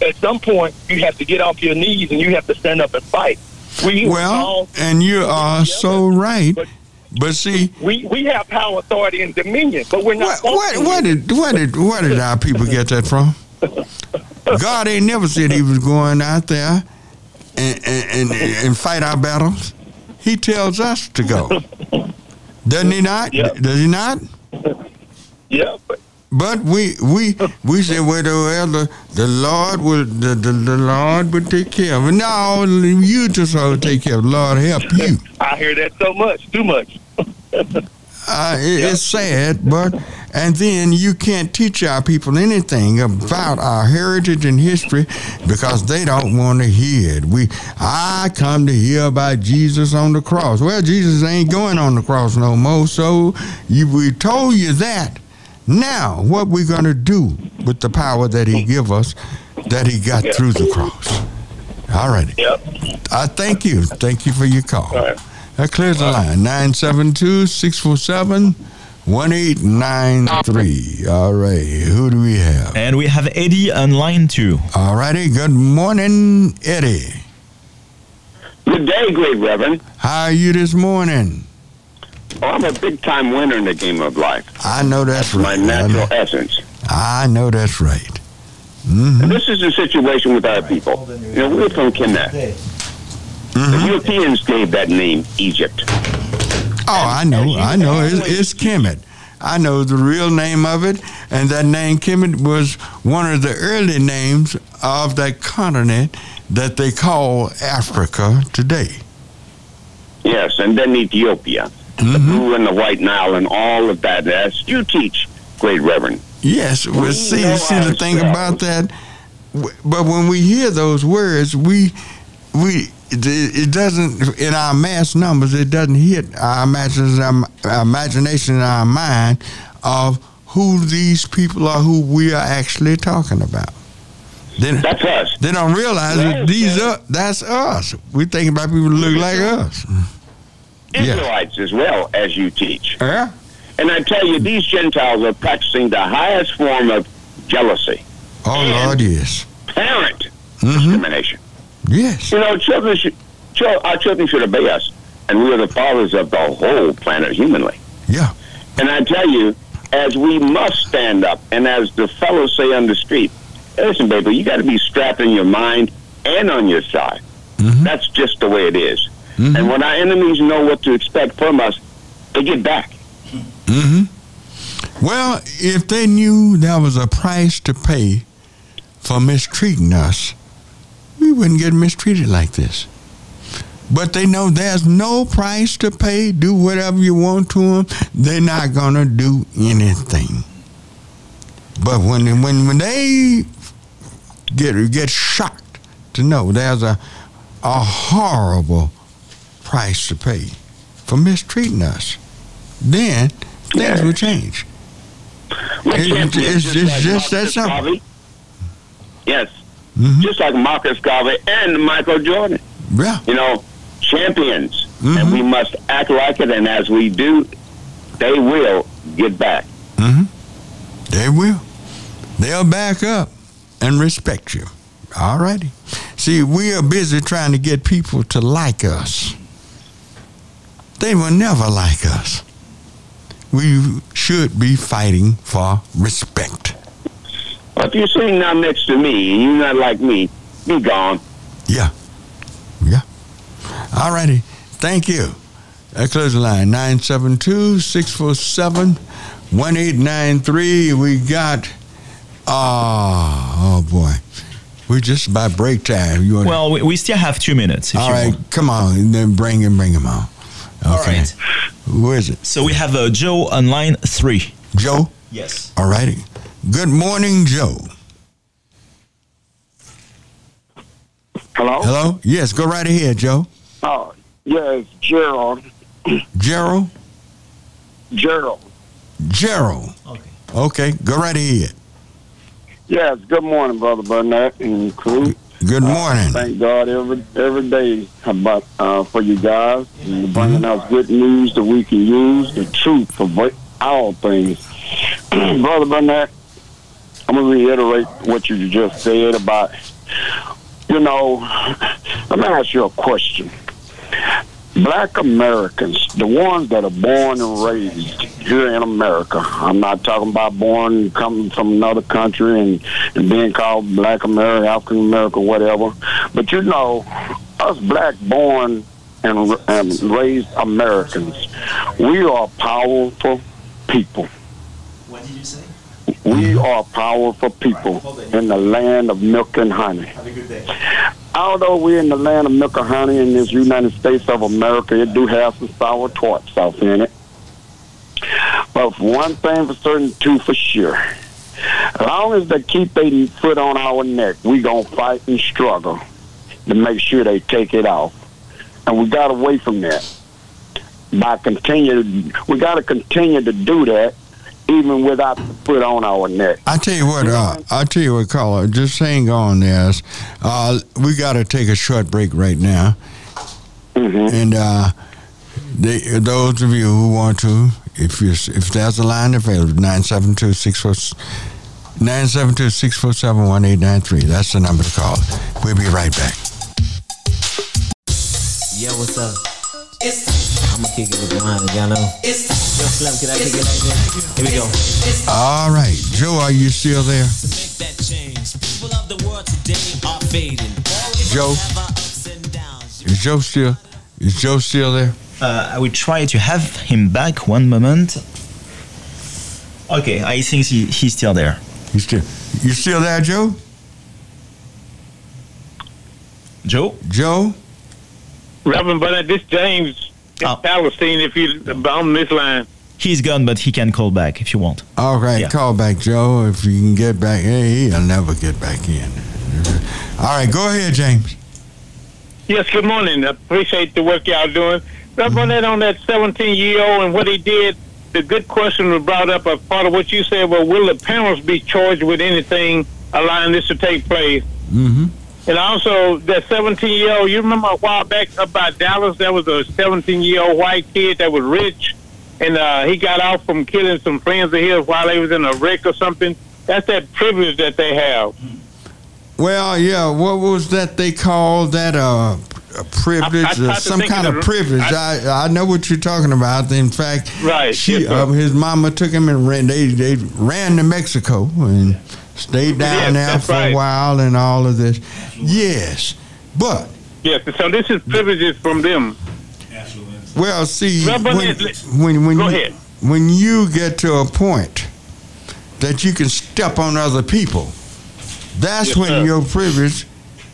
at some point, you have to get off your knees and you have to stand up and fight. We well, all, and you are together, so right. But But see, we, we have power, authority, and dominion, but we're not. What what, what did what did what did our people get that from? God ain't never said He was going out there and and, and and fight our battles. He tells us to go, doesn't He not? Yep. Does He not? Yeah. But we we we say, well, the the Lord will the, the, the Lord will take care of it. No, you just ought to take care of it. Lord help you. I hear that so much, too much. uh, it, yep. It's sad, but and then you can't teach our people anything about our heritage and history because they don't want to hear it. We I come to hear about Jesus on the cross. Well, Jesus ain't going on the cross no more. So you, we told you that. Now, what we going to do with the power that He give us, that He got yeah. through the cross? All righty. Yep. I thank you. Thank you for your call. All right. That clears the line. nine seven two, six four seven, one eight nine three. All right. Who do we have? And we have Eddie on line two. All righty. Good morning, Eddie. Good day, great Reverend. How are you this morning? Oh, I'm a big-time winner in the game of life. I know that's, that's right. my natural I essence. I know that's right. Mm-hmm. And this is the situation with our people. You know, we're from Kenya. Mm-hmm. The Europeans gave that name Egypt. Oh, I know, I know. It's, it's Kemet. I know the real name of it, and that name Kemet was one of the early names of that continent that they call Africa today. Yes, and then Ethiopia. Mm-hmm. The blue and the white Nile and all of that. As you teach, great Reverend. Yes, well, we see, see the thing about that. But when we hear those words, we we it doesn't in our mass numbers. It doesn't hit our imagination, our imagination, in our mind of who these people are, who we are actually talking about. Then that's us. They don't realize that, that these are that's us. We thinking about people who look like us. Israelites yes. as well as you teach. Yeah. And I tell you, these Gentiles are practicing the highest form of jealousy. Oh, Lord, yes. Parent mm-hmm. discrimination. Yes. You know, children should, our children should obey us. and we are the fathers of the whole planet humanly. Yeah. And I tell you, as we must stand up, and as the fellows say on the street, listen, baby, you got to be strapped in your mind and on your side. Mm-hmm. That's just the way it is. Mm-hmm. And when our enemies know what to expect from us, they get back. Mm-hmm. Well, if they knew there was a price to pay for mistreating us, we wouldn't get mistreated like this. But they know there's no price to pay. Do whatever you want to them. They're not going to do anything. But when when when they get get shocked to know there's a a horrible price to pay for mistreating us, then things yeah. will change. It, it's just, it's like just that simple. Yes. Mm-hmm. Just like Marcus Garvey and Michael Jordan. Yeah. You know, champions. Mm-hmm. And we must act like it, and as we do, they will get back. Mm-hmm. They will. They'll back up and respect you. All righty. See, we are busy trying to get people to like us. They will never like us. We should be fighting for respect. Well, if you're sitting down next to me and you're not like me, be gone. Yeah. Yeah. All righty. Thank you. That closes the line. nine seven two, six four seven, one eight nine three. We got, oh, oh boy. We're just about break time. You wanna... Well, we, we still have two minutes. If All you right. Want. Come on. Then bring him, bring him on. Okay. All right. Who is it? So we have uh, Joe on line three. Joe? Yes. All righty. Good morning, Joe. Hello? Hello? Yes, go right ahead, Joe. Oh, yes, Gerald. Gerald? Gerald. Gerald. Okay. Okay, go right ahead. Yes, good morning, Brother Barnett and crew. Good morning. Uh, thank God every every day about uh, for you guys. You're bringing us good news that we can use, the truth for all things. Brother Barnett, I'm going to reiterate what you just said about, you know, let me ask you a question. Black Americans, the ones that are born and raised here in America, I'm not talking about born coming from another country and, and being called Black American, African American, whatever. But you know, us black born and, and raised Americans, we are powerful people. What did you say? We are powerful people in the land of milk and honey. Have a good day. Although we're in the land of milk and honey in this United States of America, it do have some sour tarts out in it. But one thing for certain, two for sure. As long as they keep their foot on our neck, we going to fight and struggle to make sure they take it off. And we got away from that. By continue, we got to continue to do that even without the foot on our neck. I tell you what, uh, I tell you what, caller, just hang on there. Uh, we got to take a short break right now. Mm-hmm. And uh, they, those of you who want to, if you if there's a line available, nine seven two, six four seven, one eight nine three. That's the number to call. We'll be right back. Yeah, what's up? It's I'm gonna kick it with Johanna, y'all know. It's Yo, Slim, can I kick it like that? Here we go. All right, Joe, are you still there? Joe, is Joe still? Is Joe still there? Uh, I will try to have him back. One moment. Okay, I think he, he's still there. He's still. You still there, Joe? Joe? Joe? Reverend Bernard, this James in oh. Palestine, if you on this line. He's gone, but he can call back if you want. All right, yeah. Call back, Joe, if you can get back. Hey, he'll never get back in. All right, go ahead, James. Yes, good morning. I appreciate the work y'all doing. Reverend Bernard, on that seventeen-year-old and what he did, the good question was brought up as part of what you said. Well, will the parents be charged with anything allowing this to take place? Mm-hmm. And also, that seventeen-year-old, you remember a while back up by Dallas, there was a seventeen-year-old white kid that was rich, and uh, he got off from killing some friends of his while they was in a wreck or something. That's that privilege that they have. Well, yeah, what was that they called that? Uh, a privilege, I, I, I, some kind of, of privilege. I, I know what you're talking about. In fact, right, she, yes, uh, his mama took him and ran. They they ran to Mexico and stayed down yes, there for right. a while and all of this. Yes, but yes. So this is privileges from them. Well, see, well, when, when when Go you, ahead. when you get to a point that you can step on other people, that's yes, when sir. your privilege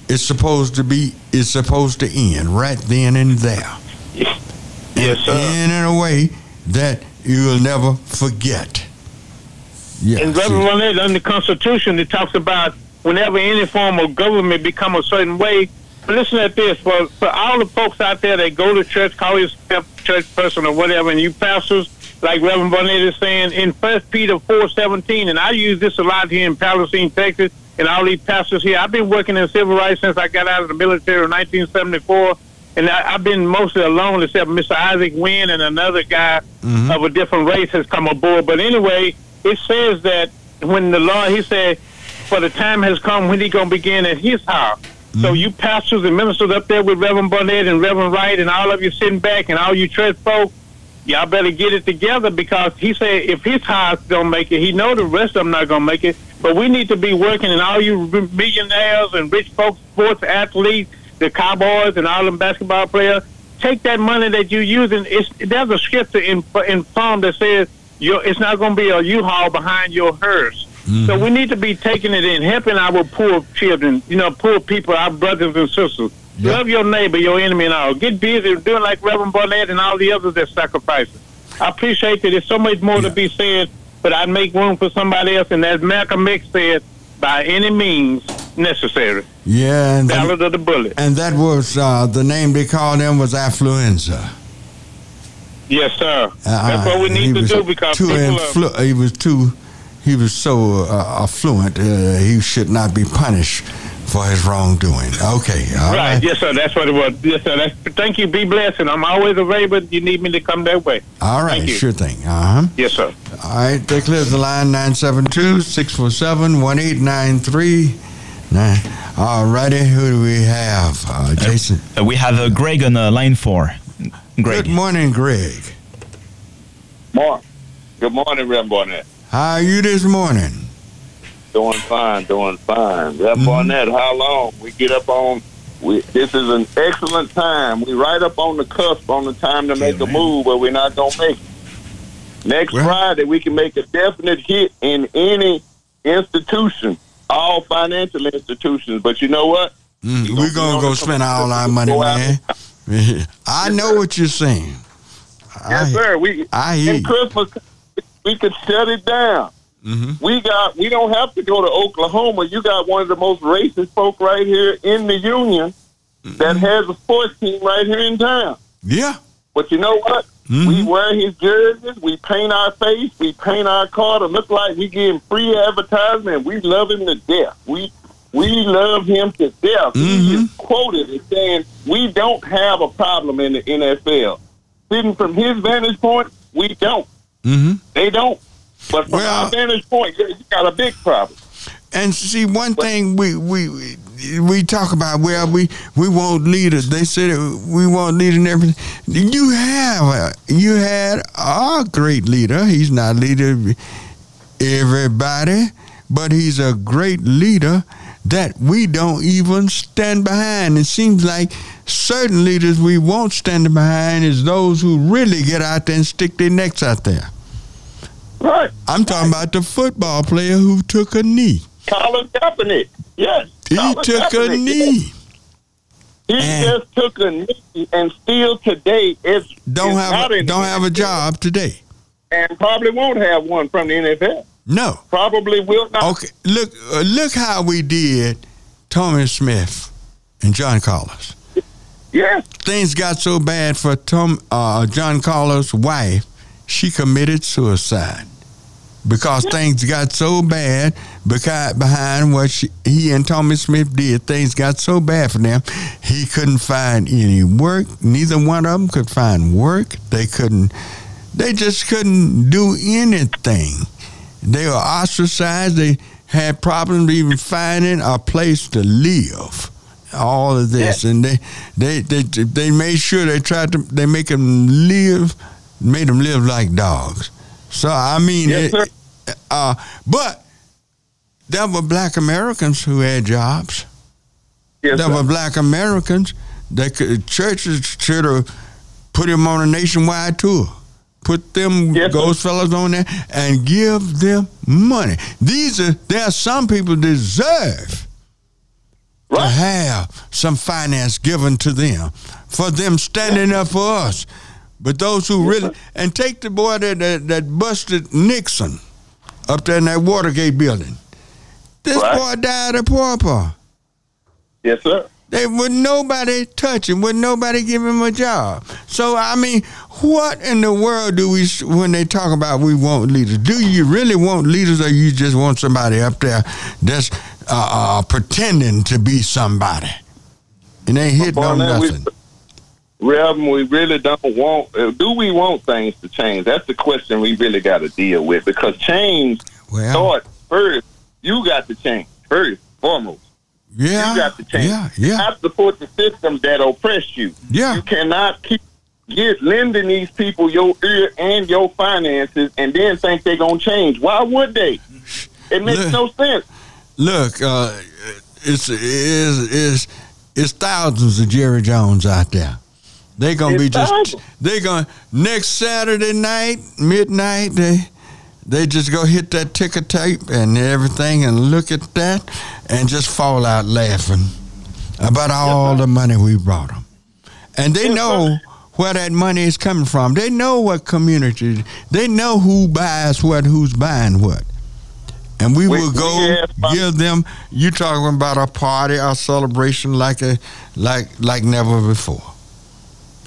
is supposed to be is supposed to end right then and there. Yes, yes sir. And in a way that you will never forget. Yes, and Reverend under the Constitution, it talks about whenever any form of government become a certain way. But listen at this, for, for all the folks out there that go to church, call yourself a church person or whatever, and you pastors, like Reverend Barnett is saying, in First Peter four seventeen, and I use this a lot here in Palestine, Texas, and all these pastors here. I've been working in civil rights since I got out of the military in nineteen seventy-four, and I, I've been mostly alone except Mister Isaac Wynn and another guy mm-hmm. of a different race has come aboard. But anyway, it says that when the Lord, he said, for the time has come when he's going to begin at his house. So you pastors and ministers up there with Reverend Barnett and Reverend Wright and all of you sitting back and all you church folk, y'all better get it together, because he said if his house don't make it, he know the rest of them not going to make it. But we need to be working, and all you millionaires and rich folks, sports athletes, the Cowboys and all them basketball players, take that money that you're using. It's, there's a scripture in, in Psalm that says your, it's not going to be a U-Haul behind your hearse. Mm-hmm. So we need to be taking it in, helping our poor children, you know, poor people, our brothers and sisters. Yep. Love your neighbor, your enemy, and all. Get busy doing like Reverend Barnett and all the others that sacrifice. I appreciate that. There's so much more yeah. to be said, but I make room for somebody else. And as Malcolm X said, by any means necessary. Yeah. And ballad of the bullet. And that was uh, the name they called him was affluenza. Yes, sir. Uh, That's what we need to do, because people influ- are... He was too... He was so uh, affluent, uh, he should not be punished for his wrongdoing. Okay. All right. right. Yes, sir. That's what it was. Yes, sir. That's, thank you. Be blessed. And I'm always available. You need me to come that way. All right. Sure thing. Uh-huh. Yes, sir. All right. They cleared the line, nine seven two, six four seven, one eight nine three. All righty. Who do we have? Uh, Jason. Uh, we have uh, Greg on uh, line four. Greg. Good morning, Greg. Mark. Good morning, Reverend Barnett. How are you this morning? Doing fine, doing fine. Up mm-hmm. on that, how long? We get up on, we, this is an excellent time. We right up on the cusp on the time to make yeah, a man. move, but we're not going to make it. Next well, Friday, we can make a definite hit in any institution, all financial institutions. But you know what? Mm, we're we going to go spend all our money, man. I know what you're saying. Yes, I, sir. We, I hear and Christmas. We could shut it down. Mm-hmm. We got. We don't have to go to Oklahoma. You got one of the most racist folk right here in the union mm-hmm. that has a sports team right here in town. Yeah. But you know what? Mm-hmm. We wear his jerseys. We paint our face. We paint our car to look like we getting free advertisement. We love him to death. We we love him to death. Mm-hmm. He is quoted as saying, "We don't have a problem in the N F L." Sitting from his vantage point, we don't. Mm-hmm. They don't. But from well, our vantage point, you got a big problem. And see, one but, thing we, we we we talk about, well, we we want leaders. They said we want leaders and everything. You have a, you had a great leader. He's not leader everybody, but he's a great leader that we don't even stand behind. It seems like certain leaders we won't stand behind is those who really get out there and stick their necks out there. Right. I'm talking right. about the football player who took a knee. Colin Kaepernick. Yes. He Colin took Kaepernick. a knee. He and just took a knee, and still today it's don't it's have not a, don't have a job today, and probably won't have one from the N F L. No. Probably will not. Okay. Look, uh, look how we did Tommie Smith and John Carlos. Yeah. Things got so bad for Tom, uh, John Carlos' wife, she committed suicide because yeah. things got so bad because behind what she, he and Tommie Smith did. Things got so bad for them. He couldn't find any work. Neither one of them could find work. They couldn't. They just couldn't do anything. They were ostracized. They had problems even finding a place to live. all of this, yeah. and they, they they they made sure they tried to they make them live, made them live like dogs. So I mean, yes, it, uh, but there were black Americans who had jobs. Yes, there sir. were black Americans that could, churches should have put them on a nationwide tour. Put them yes, ghost sir. fellas on there and give them money. These are there are some people deserve right. to have some finance given to them for them standing yes. up for us. But those who yes, really sir. and take the boy that, that that busted Nixon up there in that Watergate building. This right. boy died a pauper. Yes, sir. They would nobody touch him, would nobody give him a job. So, I mean, what in the world do we, when they talk about we want leaders, do you really want leaders or you just want somebody up there that's uh, uh, pretending to be somebody? And they hit on nothing. We, Reverend, we really don't want, do we want things to change? That's the question we really got to deal with, because change well, starts first. You got to change first, foremost. Yeah, you got to change. Yeah, yeah. You have to support the systems that oppress you. Yeah. You cannot keep get lending these people your ear and your finances and then think they're going to change. Why would they? It makes look, no sense. Look, uh, it's, it's, it's, it's thousands of Jerry Jones out there. They're going to be just, thousands. They're going to, next Saturday night, midnight, they, They just go hit that ticker tape and everything and look at that and just fall out laughing about all the money we brought them. And they know where that money is coming from. They know what communities. They know who buys what, who's buying what. And we will go give them, you talking about a party, a celebration like a like like never before.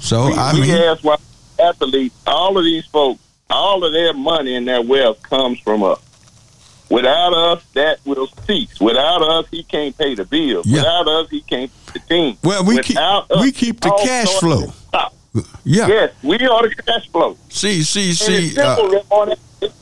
So, I mean. We ask why athletes, all of these folks, all of their money and their wealth comes from us. Without us, that will cease. Without us, he can't pay the bills. Yeah. Without us, he can't pay the team. Well, we Without keep us, we keep the cash flow. Yeah. Yes, we are the cash flow. See, see, and see. It's, simple, uh,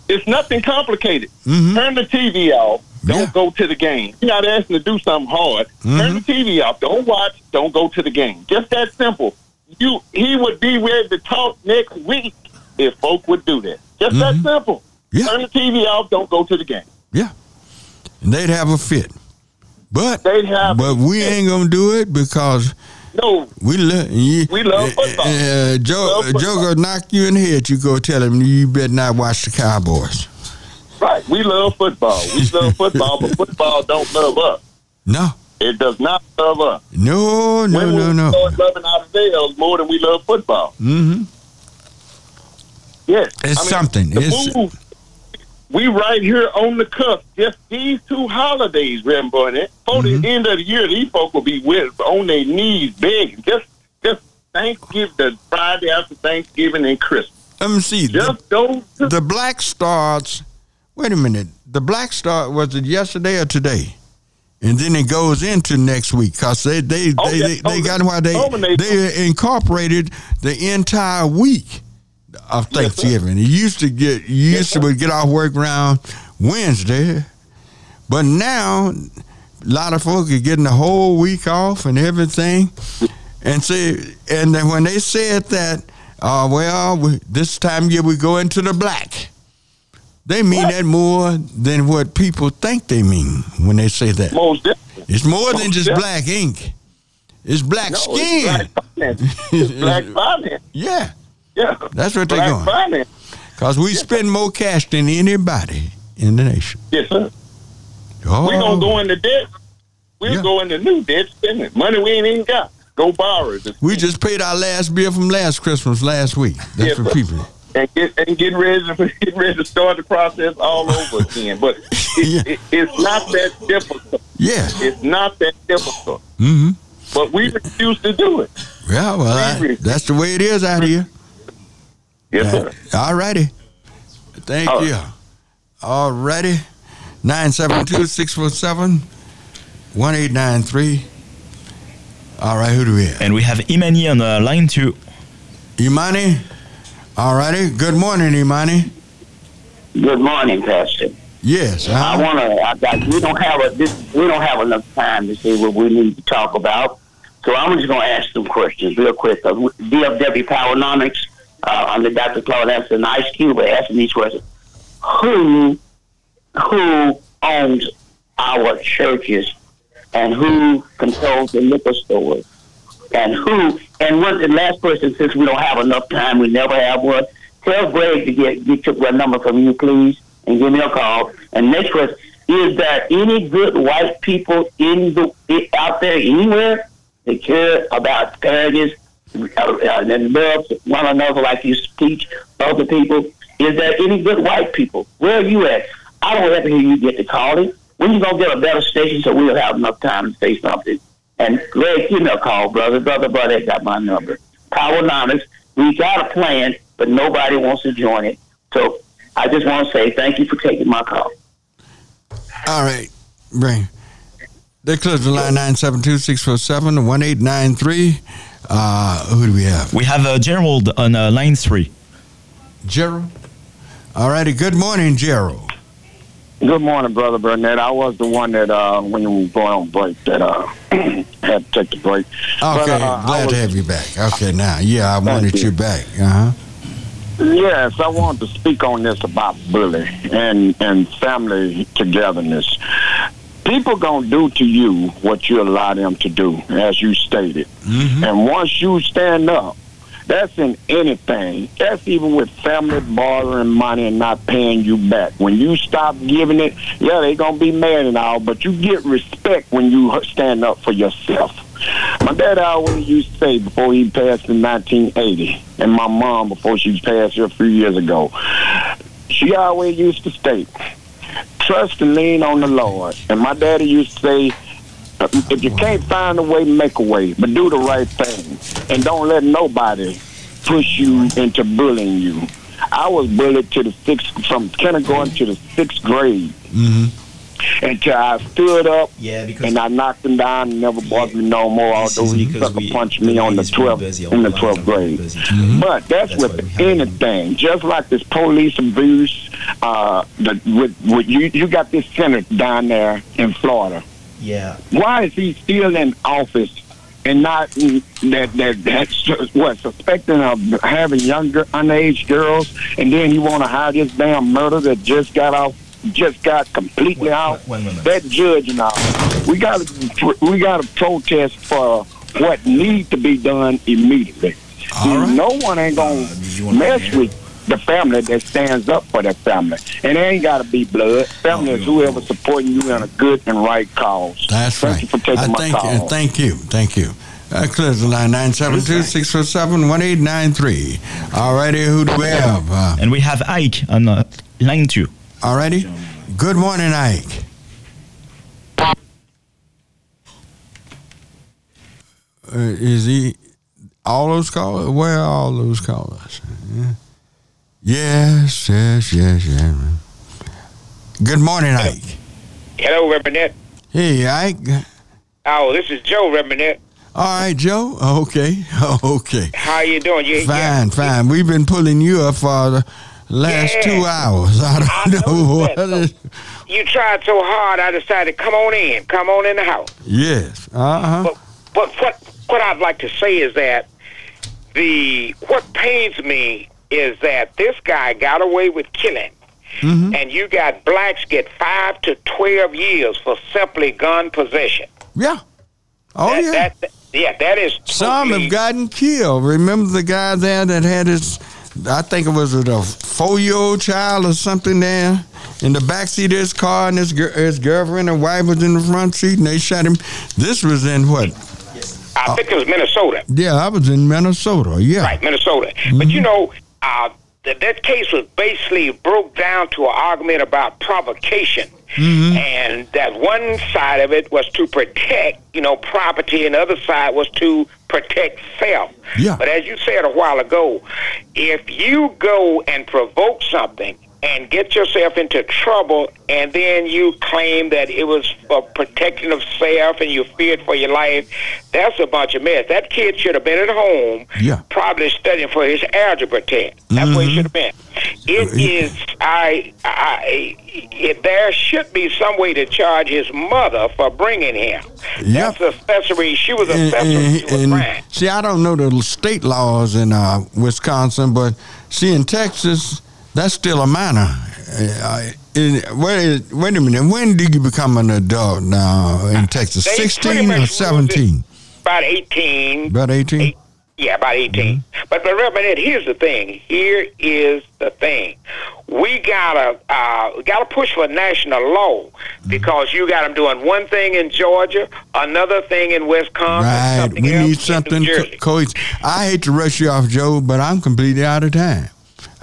it's nothing complicated. Mm-hmm. Turn the T V off. Don't yeah. go to the game. You're not asking to do something hard. Mm-hmm. Turn the T V off. Don't watch. Don't go to the game. Just that simple. You, he would be ready to talk next week. If folk would do that. Just mm-hmm. that simple. Yeah. Turn the T V off, don't go to the game. Yeah. And they'd have a fit. But they'd have but we fit. ain't going to do it because no. we, lo- you, we love football. Uh, Joe will knock you in the head. You go tell him you better not watch the Cowboys. Right. We love football. We love football, but football don't love us. No. It does not love us. No, no, when no, no. We start loving ourselves more than we love football. Mm-hmm. Yes. It's I mean, something. It's move, we right here on the cuff. Just these two holidays, Reverend Barnett. For mm-hmm. the end of the year, these folks will be with, on their knees begging. Just just Thanksgiving, the Friday after Thanksgiving and Christmas. Let me see. Just the, those the Black Stars, wait a minute. The Black Star, was it yesterday or today? And then it goes into next week because they, they, oh, they, yeah. they, they oh, got why they, they, they incorporated the entire week of Thanksgiving. Yes, you used to get you yes, used to would get off work around Wednesday, but now a lot of folks are getting the whole week off and everything. And see, and then when they said that, uh, well, we, this time of year we go into the black, they mean what? that more than what people think they mean when they say that. Most it's more Most than just different. black ink. It's black no, skin. It's black finance. It's black finance. Yeah. Yeah, that's what they're doing. Finance. Because we yes, spend sir. more cash than anybody in the nation. Yes, sir. Oh. We're going to go into debt. We'll yeah. go into new debt spending. Money we ain't even got. Go borrow it. We just paid our last bill from last Christmas last week. That's yes, for people. And, get, and getting, ready to, getting ready to start the process all over again. But it, yeah. it, it's not that difficult. Yeah. It's not that difficult. Mm-hmm. But we refuse to do it. Yeah, well, I, that's the way it is out here. Yes, sir. All righty. Thank All right. you. All righty. nine seven two, six four seven, one eight nine three. All right, who do we have? And we have Imani on the line, too. Imani? All righty. Good morning, Imani. Good morning, Pastor. Yes. Uh-huh. I want to. We don't have a. This, we don't have enough time to see what we need to talk about. So I'm just going to ask some questions real quick. Uh, D F W Powernomics uh, under Doctor Claude Anderson and Ice Cube are asking these questions. Who, who owns our churches, and who controls the liquor stores, and who? And one, the last person, since we don't have enough time, we never have one. Tell Greg to get get your number from you, please, and give me a call. And next question: is there any good white people in the out there anywhere that care about fairness and love one another like you teach other people? Is there any good white people? Where are you at? I don't have to hear you get to calling. When you gonna get a better station so we'll have enough time to say something? And Greg, give me a call, brother, brother, brother. Got my number. Powernomics. We got a plan, but nobody wants to join it. So I just want to say thank you for taking my call. All right, Brain. That closes the line nine seven two, six four seven, one eight nine three. Uh, who do we have? We have uh, Gerald on uh, line three. Gerald? All righty. Good morning, Gerald. Good morning, Brother Burnett. I was the one that, uh, when we were going on break, that uh, had to take the break. Okay, but, uh, glad was, to have you back. Okay, now, yeah, I wanted you, you back. Uh-huh. Yes, I wanted to speak on this about bullying and, and family togetherness. People gonna do to you what you allow them to do, as you stated. Mm-hmm. And once you stand up, that's in anything. That's even with family borrowing money and not paying you back. When you stop giving it, yeah, they gonna be mad and all, but you get respect when you stand up for yourself. My dad always used to say before he passed in nineteen eighty, and my mom before she passed here a few years ago, she always used to state, trust and lean on the Lord. And my daddy used to say, if you can't find a way, make a way, but do the right thing. And don't let nobody push you into bullying you. I was bullied to the sixth, from kindergarten to the sixth grade. Mm-hmm. Until I stood up, yeah, and I knocked him down and never bothered yeah, me no more, although he sucker punched me on the twelfth in the twelfth grade. Mm-hmm. But that's, that's with anything. Have. Just like this police abuse, uh, the, with, with you, you got this senator down there in Florida. Yeah. Why is he still in office and not that that that's what suspecting of having younger underage girls, and then he want to hire this damn murder that just got off? Just got completely out. That judge and all. We got to we got to protest for what needs to be done immediately. Right. No one ain't gonna uh, mess with the family that stands up for their family, and it ainain't gotta be blood. Family oh, is whoever supporting you in a good and right cause. That's thank right. You for taking I my thank call. You, thank you. Thank you. That clears the line nine seven two, six four seven, one eight nine three. Alrighty, who do we have? Uh, and we have Ike on uh, line two. Alrighty. Good morning, Ike. Uh, is he all those callers? Where are all those callers? Yeah. Yes, yes, yes, yes. Good morning, Ike. Hello, Reverend. Hey, Ike. Oh, this is Joe, Reverend. All right, Joe. Okay, okay. How you doing? You, fine, yeah. fine. We've been pulling you up for the last yeah. two hours. I don't I know what so is. You tried so hard, I decided, come on in. Come on in the house. Yes. Uh-huh. But, but what what I'd like to say is that the what pains me is that this guy got away with killing. Mm-hmm. And you got blacks get five to twelve years for simply gun possession. Yeah. Oh, that, yeah. That, that, yeah, that is totally. Some have gotten killed. Remember the guy there that had his... I think it was a four-year-old child or something there in the back seat of his car, and his, his girlfriend and wife was in the front seat, and they shot him. This was in what? I think uh, it was Minnesota. Yeah, I was in Minnesota, yeah. Right, Minnesota. Mm-hmm. But, you know, uh, th- that case was basically broke down to an argument about provocation. Mm-hmm. And that one side of it was to protect, you know, property, and the other side was to protect self. Yeah. But as you said a while ago, if you go and provoke something, and get yourself into trouble, and then you claim that it was for protection of self and you feared for your life, that's a bunch of mess. That kid should have been at home, yeah. probably studying for his algebra test. That's mm-hmm. where he should have been. It is, I, I, it, there should be some way to charge his mother for bringing him. Yep. That's accessory. She was accessory and, and, to a crime. See, I don't know the state laws in uh, Wisconsin, but see, in Texas, that's still a minor. Uh, it, wait, wait a minute. When did you become an adult now in Texas? They sixteen or seventeen? About eighteen. About eighteen? Eight, yeah, about eighteen. Mm-hmm. But, but remember, here's the thing. Here is the thing. We gotta uh, gotta push for national law because you got them doing one thing in Georgia, another thing in Wisconsin. Right. We need something cohesive. Co- I hate to rush you off, Joe, but I'm completely out of time.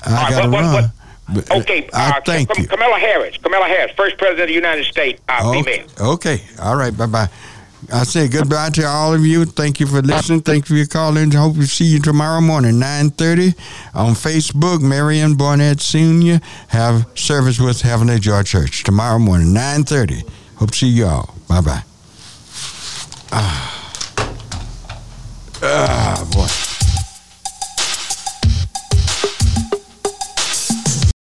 I got to run. But, okay, uh, thank Cam- you. Kamala Harris, Kamala Harris, first president of the United States, uh, okay. okay, all right, bye-bye. I say goodbye to all of you. Thank you for listening. Thank you for your call-ins. I hope we see you tomorrow morning, nine thirty on Facebook, Marion Barnett Senior. Have service with Heavenly Joy Church tomorrow morning, nine thirty. Hope to see you all. Bye-bye. Ah, uh, uh, boy.